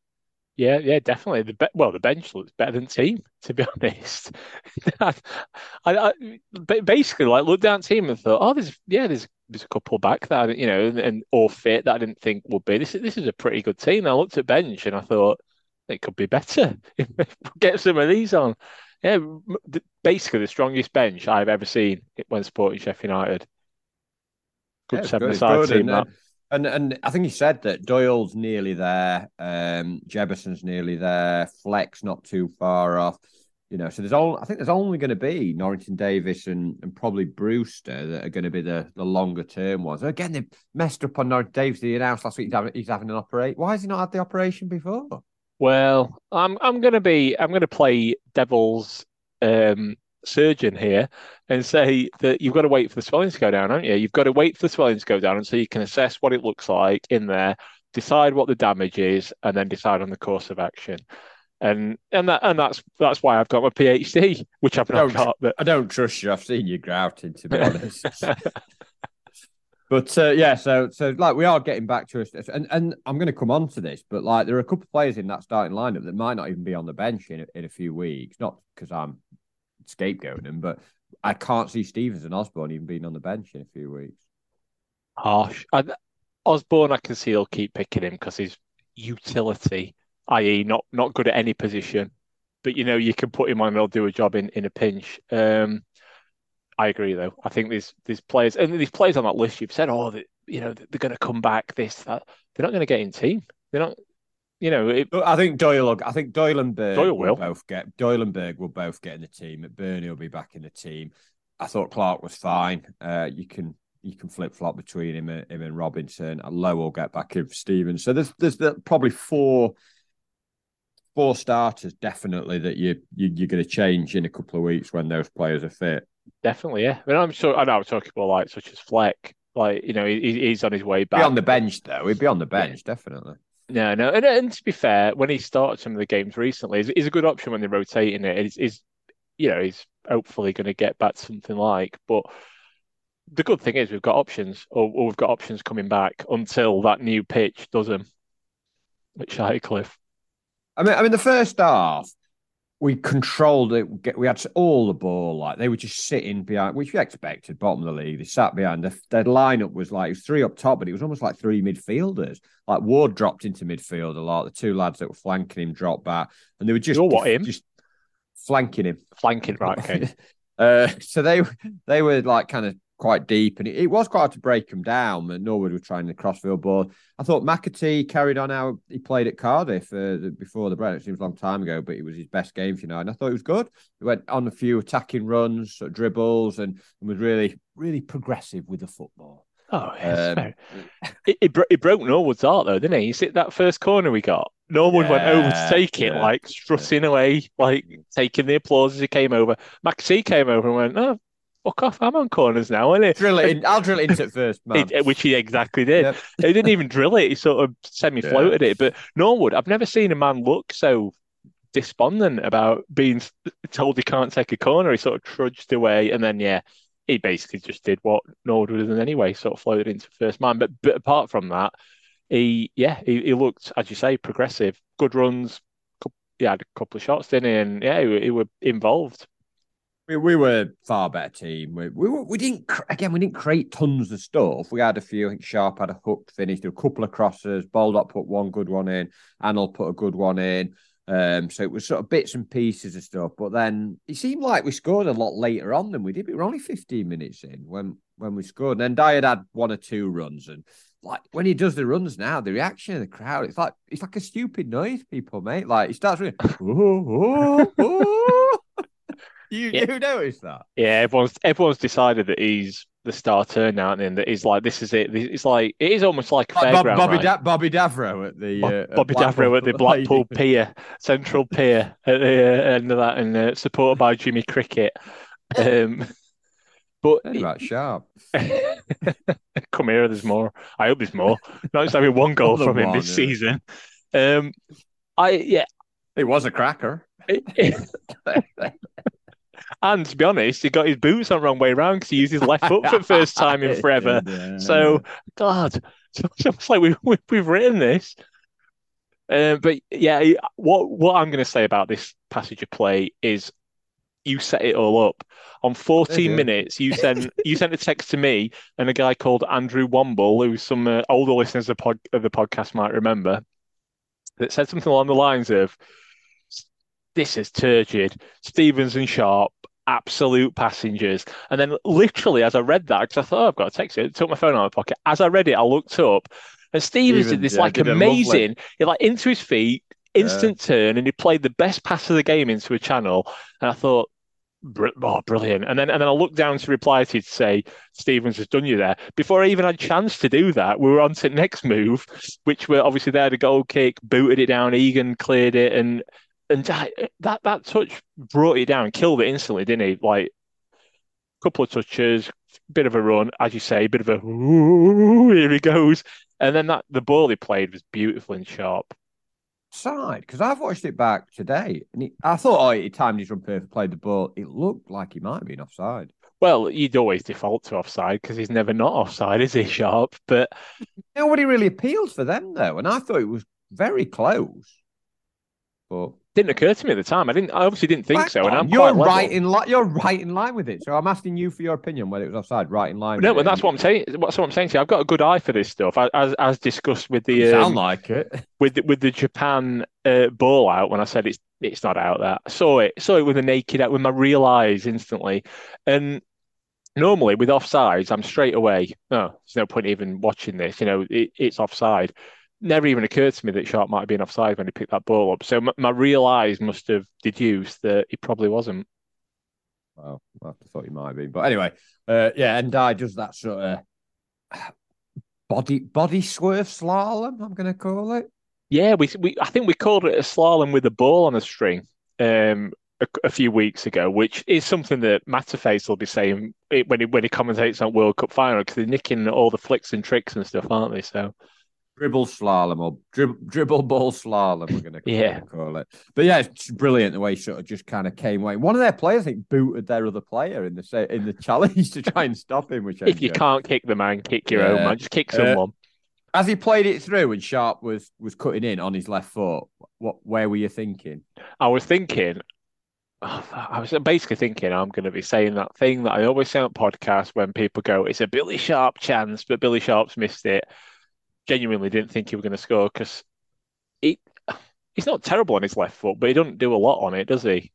Yeah, yeah, definitely. The be- well, the bench looks better than team, to be honest. I, I, I basically like looked down team and thought, oh, there's yeah, there's there's a couple back that, you know, and, and or fit that I didn't think would be. This this is a pretty good team. I looked at bench and I thought it could be better if we get some of these on. Yeah, basically the strongest bench I've ever seen when supporting Sheffield United. Good yeah, seven-a-side team, that. And and I think he said that Doyle's nearly there, um, Jebberson's nearly there, Fleck's not too far off, you know. So there's all I think there's only going to be Norrington Davis and, and probably Brewster that are going to be the, the longer term ones. Again, they messed up on Norrington Davis. He announced last week he's having, he's having an operation. Why has he not had the operation before? Well, I'm I'm going to be I'm going to play devil's um, surgeon here and say that you've got to wait for the swelling to go down, haven't you? You've got to wait for the swelling to go down and so you can assess what it looks like in there, decide what the damage is, and then decide on the course of action. And and that and that's that's why I've got my PhD, which I've not got. But I don't trust you. I've seen you grouting, to be honest. But uh, yeah, so so like we are getting back to us, and and I'm going to come on to this, but like there are a couple of players in that starting lineup that might not even be on the bench in in a few weeks, not because I'm scapegoating him, but I can't see Stevens and Osborne even being on the bench in a few weeks. Harsh. I, Osborne, I can see he'll keep picking him because his utility, that is, not not good at any position, but you know you can put him on and he'll do a job in in a pinch. Um, I agree though. I think there's there's players and these players on that list you've said, oh, that you know they're going to come back. This that they're not going to get in team. They're not. You know, it, I think Doyle. I think Doyle and Berg Doyle will. will both get. Doyle and Berg will both get in the team. McBurney will be back in the team. I thought Clark was fine. Uh, you can you can flip flop between him and him and Robinson. And Lowe will get back in for Stevens. So there's there's probably four four starters definitely that you, you you're going to change in a couple of weeks when those players are fit. Definitely, yeah. I mean, I'm sure. I know I'm talking about like such as Fleck. Like you know, he, he's on his way back. He'd be on the bench though. He'd be on the bench yeah. definitely. No, no, and, and to be fair, when he started some of the games recently, is is a good option when they're rotating it. Is is you know he's hopefully going to get back to something like. But the good thing is we've got options, or, or we've got options coming back until that new pitch does them. At Shitecliffe. I mean, I mean, the first half we controlled it. We had all the ball, like they were just sitting behind, which we expected. Bottom of the league, they sat behind. Their, their lineup was like it was three up top, but it was almost like three midfielders. Like Ward dropped into midfield a lot. The two lads that were flanking him dropped back, and they were just, what, him? just flanking him, flanking right. Okay. uh, so they they were like kind of quite deep, and it, it was quite hard to break them down. But Norwood were trying the crossfield ball. I thought McAtee carried on how he played at Cardiff uh, the, before the break. It seems a long time ago, but it was his best game for United. And I thought it was good. He went on a few attacking runs, sort of dribbles, and, and was really, really progressive with the football. Oh, yes. Um, it, it, bro- it broke Norwood's heart, though, didn't he? You see that first corner we got? Norwood yeah, went over to take it, yeah, like strutting yeah. away, like taking the applause as he came over. McAtee came over and went, oh, fuck off, I'm on corners now, isn't it? Drill it in. I'll drill it into it first, man. It, which he exactly did. Yep. He didn't even drill it. He sort of semi-floated yeah. it. But Norwood, I've never seen a man look so despondent about being told he can't take a corner. He sort of trudged away. And then, yeah, he basically just did what Norwood would have done anyway, sort of floated into first man. But, but apart from that, he, yeah, he, he looked, as you say, progressive. Good runs. He had a couple of shots, didn't he? And, yeah, he, he were involved. We, we were a far better team. We, we we didn't again. We didn't create tons of stuff. We had a few. I think Sharp had a hooked finish, a couple of crosses. Baldock put one good one in. Annell put a good one in. Um, so it was sort of bits and pieces and stuff. But then it seemed like we scored a lot later on than we did. We were only fifteen minutes in when, when we scored. And then Ndiaye had one or two runs. And like when he does the runs now, the reaction of the crowd, it's like it's like a stupid noise, people, mate. Like he starts really, oh, oh, oh. You yeah. do notice that? Yeah, everyone's everyone's decided that he's the star turn now, and that he's like, this is it. It's like it is almost like a like fairground, Bob, Bobby, right? da- Bobby Davro at the Bob, uh, Bobby Davro at the Blackpool Pier, Central Pier at the uh, end of that, and uh, supported by Jimmy Cricket. Um, but about sharp. Come here, there's more. I hope there's more. No, it's only one goal from him this season. Um, I yeah, it was a cracker. And to be honest, he got his boots on the wrong way around because he used his left foot for the first time in forever. Yeah. So, God, it's almost like we, we, we've written this. Uh, but yeah, what, what I'm going to say about this passage of play is you set it all up. On fourteen yeah. minutes, you sent you sent a text to me and a guy called Andrew Womble, who some uh, older listeners of, pod, of the podcast might remember, that said something along the lines of, "This is turgid. Stevens and Sharp, absolute passengers." And then literally as I read that, because I thought, oh, I've got to text it, I took my phone out of my pocket. As I read it, I looked up and Stevens Even, did this yeah, like did amazing, he, like into his feet, instant yeah. turn, and he played the best pass of the game into a channel. And I thought, oh, brilliant. And then and then I looked down to reply to you to say, "Stevens has done you there." Before I even had a chance to do that, we were on to the next move, which were obviously there, the goal kick, booted it down, Egan cleared it, and And that, that that touch brought it down, killed it instantly, didn't he? Like, a couple of touches, bit of a run, as you say, bit of a, ooh, here he goes. And then that the ball he played was beautiful and sharp. Side, because I've watched it back today, and he, I thought, oh, he timed his run perfect, played the ball. It looked like he might have been offside. Well, you'd always default to offside because he's never not offside, is he, Sharp? But nobody really appeals for them, though, and I thought it was very close. But didn't occur to me at the time. I didn't. I obviously didn't think Back so. On. And I'm you're quite right in li- You're right in line with it. So I'm asking you for your opinion whether it was offside. Right in line. No, with but it. that's what I'm saying. That's what I'm saying to you. I've got a good eye for this stuff, as as discussed with the um, sound like it with the, with the Japan uh, ball out. When I said it's it's not out, that I saw it saw it with the naked out with my real eyes instantly. And normally with offsides, I'm straight away. No, oh, there's no point even watching this. You know, it, it's offside. Never even occurred to me that Sharp might have been offside when he picked that ball up. So my, my real eyes must have deduced that he probably wasn't. Well, I thought he might have been. But anyway, uh, yeah, Ndiaye does that sort of body body swerve slalom, I'm going to call it. Yeah, we we I think we called it a slalom with a ball on a string um, a, a few weeks ago, which is something that Matterface will be saying when he, when he commentates on World Cup final, because they're nicking all the flicks and tricks and stuff, aren't they? So... Dribble slalom or drib- dribble ball slalom, we're going yeah. to call it. But yeah, it's brilliant the way he sort of just kind of came away. One of their players, I think, booted their other player in the in the challenge to try and stop him. Which if you goes. can't kick the man, kick your yeah. own man. Just kick someone. Uh, as he played it through and Sharp was was cutting in on his left foot, what where were you thinking? I was thinking, oh, I was basically thinking I'm going to be saying that thing that I always say on podcasts when people go, "It's a Billy Sharp chance, but Billy Sharp's missed it." Genuinely didn't think he was going to score because he, he's not terrible on his left foot, but he doesn't do a lot on it, does he?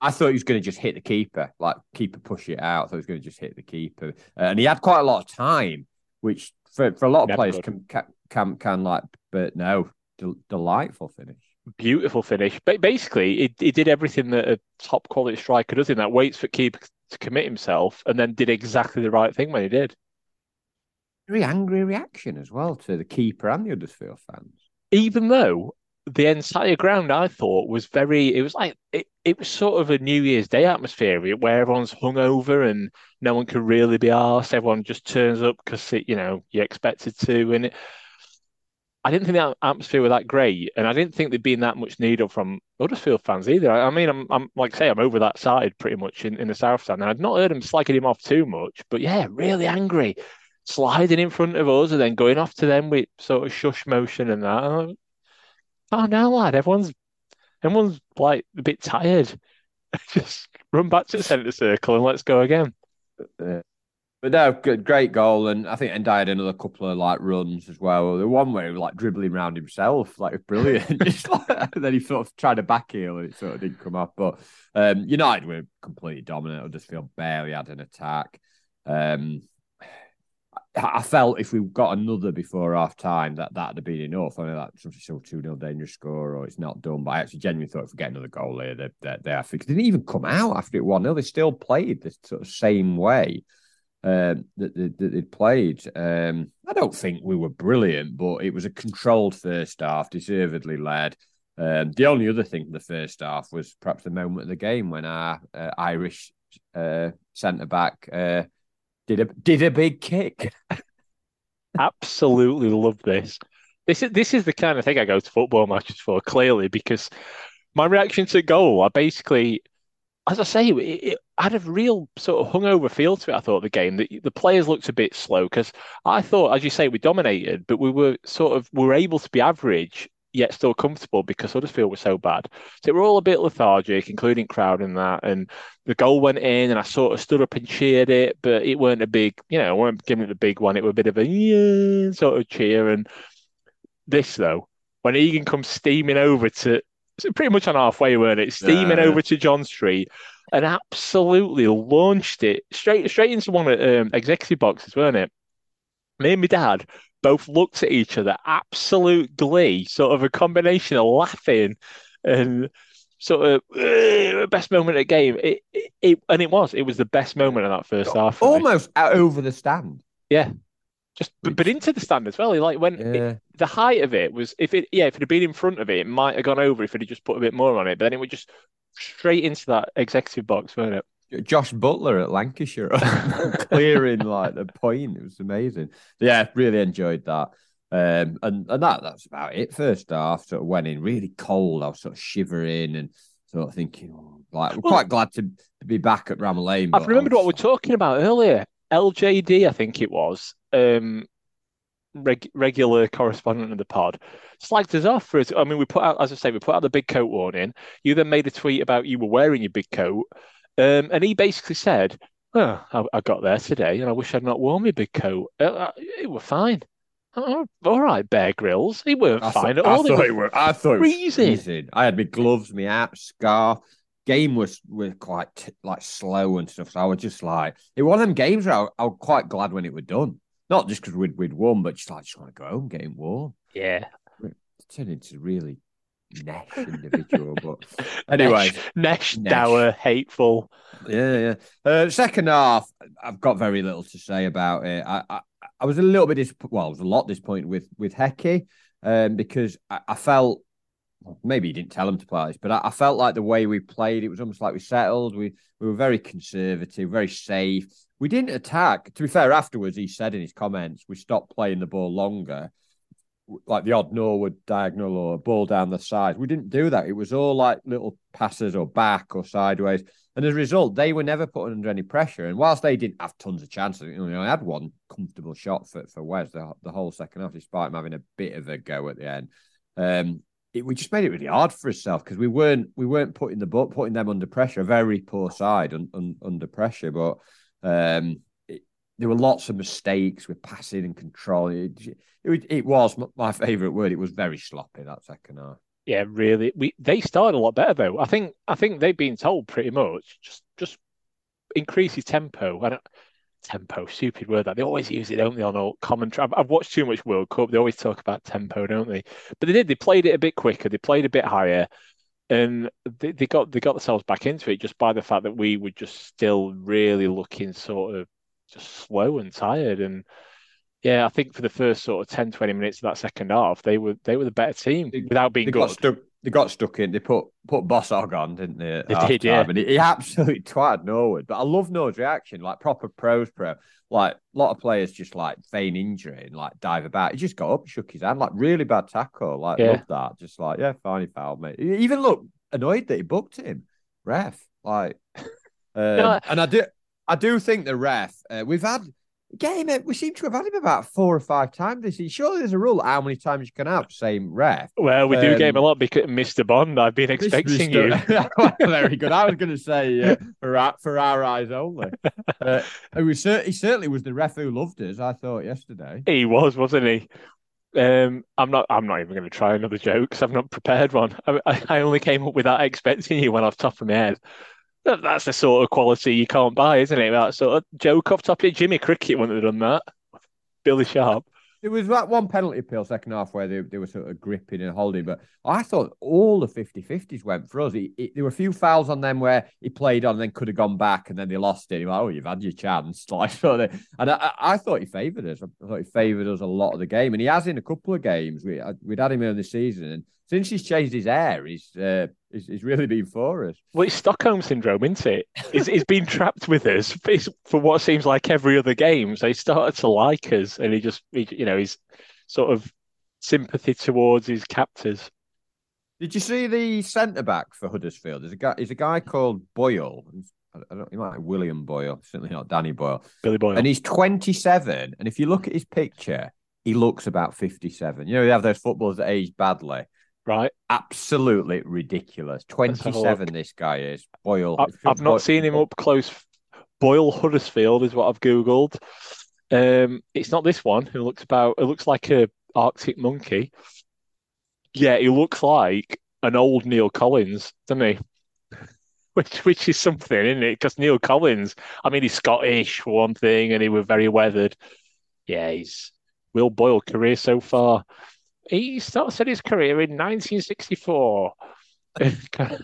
I thought he was going to just hit the keeper, like keeper push it out. So he was going to just hit the keeper. Uh, and he had quite a lot of time, which for, for a lot of Never players can, can, can, can like, but no, del- delightful finish. Beautiful finish. But basically, he, he did everything that a top quality striker does in that, waits for keeper to commit himself and then did exactly the right thing when he did. Very angry reaction as well to the keeper and the Huddersfield fans. Even though the entire ground, I thought, was very... It was like it, it was sort of a New Year's Day atmosphere where everyone's hungover and no one can really be arsed. Everyone just turns up because, you know, you're expected to. And it, I didn't think that atmosphere was that great. And I didn't think there'd been that much needle from Huddersfield fans either. I, I mean, I'm, I'm like I say, I'm over that side pretty much in, in the South Stand. And I'd not heard him slagging him off too much. But yeah, really angry. Sliding in front of us and then going off to them with sort of shush motion and that. Like, oh no, lad! Everyone's everyone's like a bit tired. Just run back to the centre circle and let's go again. Uh, But no, good, great goal, and I think Ndiaye had another couple of like runs as well. The one where he was like dribbling around himself, like it was brilliant. Just, like, then he sort of tried to backheel and it sort of didn't come off. But um, United were completely dominant. I just feel barely had an attack. Um, I, I felt if we got another before half time, that that'd have been enough. I know that's still two nil dangerous score, or it's not done. But I actually genuinely thought if we get another goal here, they they, they, they didn't even come out after it one nil. They still played the sort of same way. Um, that, that, that they'd played. Um, I don't think we were brilliant, but it was a controlled first half, deservedly led. Um, the only other thing from the first half was perhaps the moment of the game when our uh, Irish uh, centre-back uh, did a did a big kick. Absolutely love this. This is, this is the kind of thing I go to football matches for, clearly, because my reaction to goal, I basically... As I say, it, it had a real sort of hungover feel to it, I thought, the game. The, the players looked a bit slow because I thought, as you say, we dominated, but we were sort of we were able to be average, yet still comfortable because Huddersfield were so bad. So we're all a bit lethargic, including crowd in that. And the goal went in and I sort of stood up and cheered it, but it weren't a big, you know, I weren't giving it a big one. It was a bit of a yeah, sort of cheer. And this, though, when Egan comes steaming over to... So pretty much on halfway, weren't it? Steaming yeah. over to John Street and absolutely launched it straight straight into one of um, executive boxes, weren't it? Me and my dad both looked at each other, absolute glee, sort of a combination of laughing and sort of uh, best moment of the game. It, it, it, and it was. It was the best moment of that first half. Almost out over the stand. Yeah. Just, but, but into the stand as well. Like when yeah. it, the height of it was, if it, yeah, if it had been in front of it, it might have gone over if it had just put a bit more on it. But then it would just straight into that executive box, weren't it? Josh Butler at Lancashire clearing like the point. It was amazing. Yeah, really enjoyed that. Um, and and that that's about it. First half sort of went in really cold. I was sort of shivering and sort of thinking, oh, like, we're well, quite glad to, to be back at Bramall Lane. I've remembered was, what we were talking about earlier. L J D, I think it was, um, reg- regular correspondent of the pod, slagged us off for us. I mean, we put out, as I say, we put out the big coat warning. You then made a tweet about you were wearing your big coat. Um, and he basically said, oh, I, I got there today and I wish I'd not worn my big coat. Uh, it were fine. Oh, all right, Bear Grylls. It weren't I fine thought, at all. I they thought, it were, I thought it was freezing. I had my gloves, my hat, scarf. Game was, was quite t- like slow and stuff. So I was just like, it was one of them games where I, I was quite glad when it was done. Not just because we'd, we'd won, but just like, just want to go home, getting warm. Yeah. It turned into really nesh individual. But anyway. Nesh, nesh, nesh, dour, hateful. Yeah, yeah. Uh, second half, I've got very little to say about it. I I, I was a little bit disappointed. Well, I was a lot disappointed with, with Hecke um, because I, I felt. Maybe he didn't tell him to play this, but I, I felt like the way we played, it was almost like we settled. We we were very conservative, very safe. We didn't attack. To be fair, afterwards, he said in his comments, we stopped playing the ball longer, like the odd Norwood diagonal or a ball down the side. We didn't do that. It was all like little passes or back or sideways. And as a result, they were never put under any pressure. And whilst they didn't have tons of chances, you know, I had one comfortable shot for, for Wes the, the whole second half, despite him having a bit of a go at the end. Um, It, we just made it really hard for ourselves because we weren't we weren't putting the putting them under pressure. A very poor side un, un, under pressure, but um, it, there were lots of mistakes with passing and control. It, it, it was my favourite word. It was very sloppy that second half. Yeah, really. We they started a lot better though. I think I think they've been told pretty much just just increase your tempo. I don't, tempo, stupid word that they always use it, don't they? On all commentary, I've, I've watched too much World Cup. They always talk about tempo, don't they? But they did. They played it a bit quicker. They played a bit higher, and they, they got they got themselves back into it just by the fact that we were just still really looking sort of just slow and tired. And yeah, I think for the first sort of ten, twenty minutes of that second half, they were they were the better team they, without being they good. Got stuck, they got stuck in. They put put Bossog on, didn't they? They did, yeah. And he, he absolutely twatted Norwood. But I love Norwood's reaction, like proper pros pro. Like, a lot of players just, like, feign injury and, like, dive about. He just got up, shook his hand, like, really bad tackle. Like, yeah. Love that. Just like, yeah, fine, he fouled me. He even looked annoyed that he booked him. Ref, like. Um, no, I... And I do I do think the ref, uh, we've had... get him. We seem to have had him about four or five times this season. Surely there's a rule how many times you can have same ref. Well, we um, do get him a lot because Mister Bond. I've been expecting Mister you. Very good. I was going to say uh, for our, for our eyes only. Uh, it was, he certainly was the ref who loved us. I thought yesterday he was, wasn't he? Um, I'm not. I'm not even going to try another joke because I've not prepared one. I, I only came up with that expecting you when off top of my head. That, that's the sort of quality you can't buy, isn't it? That sort of joke off top of it. Jimmy Cricket wouldn't have done that. Billy Sharp. There was that one penalty appeal second half where they, they were sort of gripping and holding, but I thought all the fifty-fifties went for us. It, it, there were a few fouls on them where he played on and then could have gone back and then they lost it. He was like, oh, you've had your chance. Like, so they, and I, I thought he favoured us. I thought he favoured us a lot of the game, and he has in a couple of games. We, we'd had him early in the season, and since he's changed his hair, he's... Uh, It's, it's really been for us. Well, it's Stockholm syndrome, isn't it? It's, it's been trapped with us it's, for what seems like every other game. So he started to like us, and he just, he, you know, his sort of sympathy towards his captors. Did you see the centre back for Huddersfield? There's a guy. He's a guy called Boyle. I don't. He might be William Boyle. Certainly not Danny Boyle. Billy Boyle. And he's twenty-seven. And if you look at his picture, he looks about fifty-seven. You know, they have those footballers that age badly. Right, absolutely ridiculous. Twenty-seven. This guy is Boyle. I've, I've not Boyle. seen him up close. Boyle Huddersfield is what I've googled. Um, it's not this one. Who looks about? It looks like a Arctic monkey. Yeah, he looks like an old Neil Collins, doesn't he? which which is something, isn't it? Because Neil Collins, I mean, he's Scottish for one thing, and he was very weathered. Yeah, he's Will Boyle career so far. He started his career in nineteen sixty-four.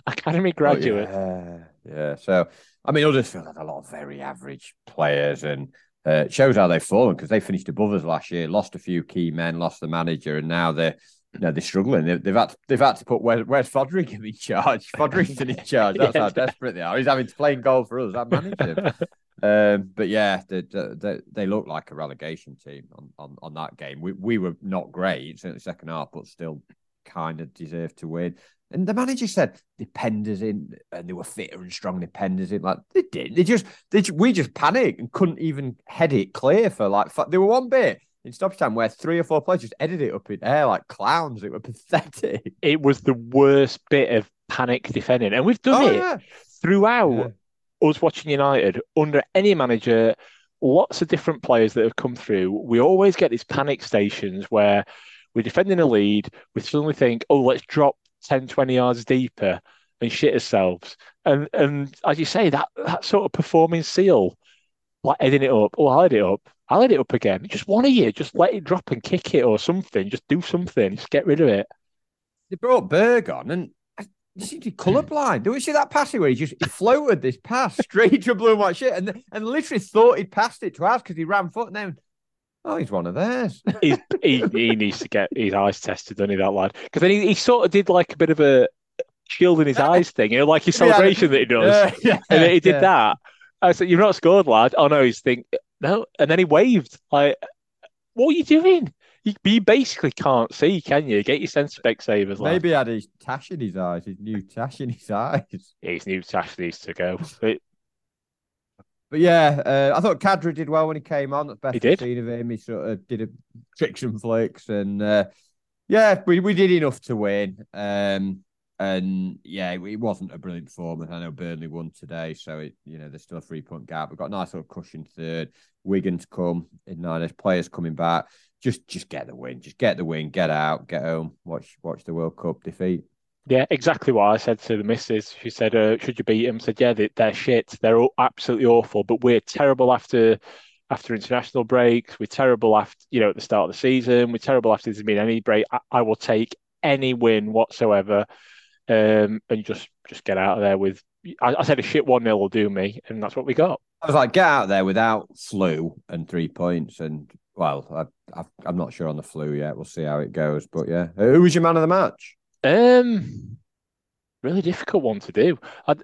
Academy graduate. Oh, yeah. yeah, so, I mean, Huddersfield had a lot of very average players, and uh, it shows how they've fallen because they finished above us last year, lost a few key men, lost the manager, and now they're, you know, they're struggling. They've, they've, had to, they've had to put, where, where's Fodringham in charge? Fodringham's in charge. That's yes. How desperate they are. He's having to play in goal for us. That manager. Um, but yeah, they, they, they look like a relegation team on, on, on that game. We we were not great in the second half, but still kind of deserved to win. And the manager said they penned us in, and they were fitter and stronger. They penned us in, like they did. They just they we just panicked and couldn't even head it clear for like five. There were one bit in stoppage time where three or four players just headed it up in air like clowns. It was pathetic. It was the worst bit of panic defending, and we've done oh, it yeah. throughout. Yeah. Us watching United under any manager, lots of different players that have come through, we always get these panic stations where we're defending a lead, we suddenly think, oh, let's drop ten, twenty yards deeper and shit ourselves. And and as you say, that, that sort of performing seal, like heading it up, oh, I'll head it up, I'll head it up again. Just one of you, just let it drop and kick it or something, just do something, just get rid of it. They brought Berg on and he seemed to be colourblind. Do we see that pass where he just he floated this pass straight to a blue and white shit and and literally thought he'd passed it to us because he ran foot and then, oh, he's one of theirs. he, he he needs to get his eyes tested, doesn't he, that lad? Because then he, he sort of did like a bit of a shielding his eyes thing, you know, like his celebration yeah, that he does. Uh, yeah, and then he did yeah. that. I said, like, you've not scored, lad. Oh, no, he's thinking, no. And then he waved. Like, what are you doing? You, you basically can't see, can you? Get your sense of Specsavers. Maybe he had his tash in his eyes, his new tash in his eyes. Yeah, his new tash needs to go. It... But yeah, uh, I thought Kadri did well when he came on. That's best I've seen of him. He sort of did a tricks and flicks. And uh, yeah, we, we did enough to win. Um, and yeah, it wasn't a brilliant performance. I know Burnley won today, so it, you know, there's still a three-point gap. We've got a nice little cushion third. Wigan to come in niners, players coming back. Just just get the win. Just get the win. Get out. Get home. Watch watch the World Cup defeat. Yeah, exactly what I said to the missus. She said, uh, should you beat them? I said, yeah, they, they're shit. They're all absolutely awful, but we're terrible after after international breaks. We're terrible after, you know, at the start of the season. We're terrible after there's been any break. I, I will take any win whatsoever um, and just, just get out of there with... I, I said a shit one nil will do me, and that's what we got. I was like, get out of there without flu and three points and... Well, I, I, I'm not sure on the flu yet. We'll see how it goes. But yeah, who was your man of the match? Um, really difficult one to do. I,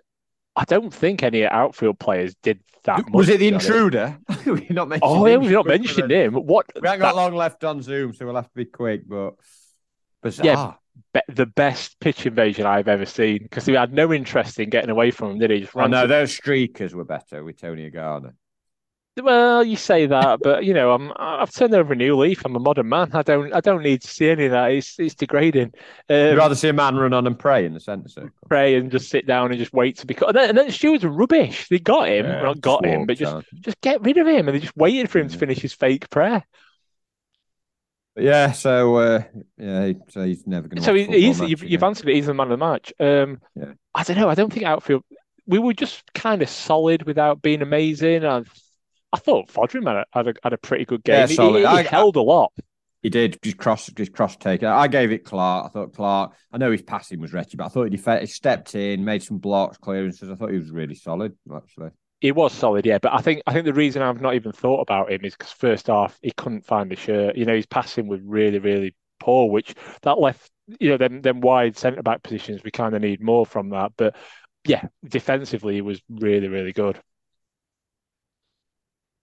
I don't think any outfield players did that was much. Was it the intruder? We're not mentioning. Oh, yeah, we've not mentioned him. What? We haven't that... got long left on Zoom, so we'll have to be quick. But bizarre. Yeah, be- the best pitch invasion I've ever seen because he had no interest in getting away from him, did he? Just ran oh, no, to... those streakers were better with Tony Garner. Well, you say that, but you know, I'm I've turned over a new leaf. I'm a modern man. I don't I don't need to see any of that. It's it's degrading. Um, You'd rather see a man run on and pray in the centre circle, pray and just sit down and just wait to be caught. And then, and then Stewart's rubbish. They got him, yeah, not got him, but just down. just get rid of him, and they just waited for him yeah. to finish his fake prayer. Yeah, so uh, yeah, so he's never going to. So he, he's you've, you've answered it. He's the man of the match. Um, yeah. I don't know. I don't think outfield. We were just kind of solid without being amazing. I, I thought Fodrum had a, had, a, had a pretty good game. Yeah, he, solid. He, he I, held I, a lot. He did just cross, just cross take. I gave it Clark. I thought Clark. I know his passing was wretched, but I thought he, def- he stepped in, made some blocks, clearances. I thought he was really solid actually. He was solid, yeah, but I think I think the reason I've not even thought about him is because first half he couldn't find the shirt. You know, his passing was really, really poor, which that left, you know, them them wide centre back positions we kind of need more from that. But yeah, defensively he was really, really good.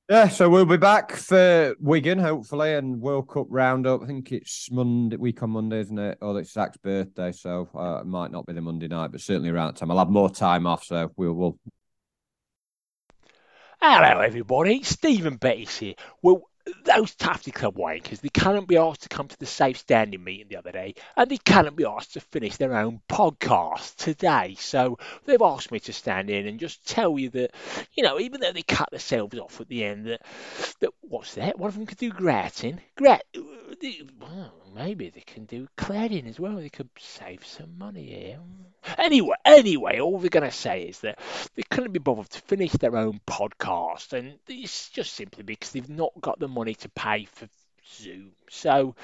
Yeah, so we'll be back for Wigan hopefully and World Cup roundup. I think it's Monday week on Monday, isn't it? Oh, it's Zach's birthday, so uh, it might not be the Monday night, but certainly around that time I'll have more time off, so we'll. we'll... Hello everybody, Steve and Betty's here. Well, those Tufty Club wankers, they cannot be asked to come to the Safe Standing meeting the other day, and they cannot be asked to finish their own podcast today. So they've asked me to stand in and just tell you that, you know, even though they cut themselves off at the end, that, that what's that? One of them could do gratin. Grat- well, maybe they can do cladding as well. They could save some money here. Anyway, anyway, all they're going to say is that they couldn't be bothered to finish their own podcast, and it's just simply because they've not got the money to pay for Zoom. So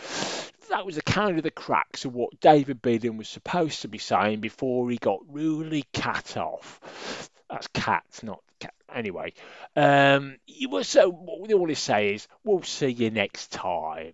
that was a kind of the cracks of what David Beedon was supposed to be saying before he got really cut off. That's cat, not cat. Anyway, um, you were so. What they want to say is, we'll see you next time.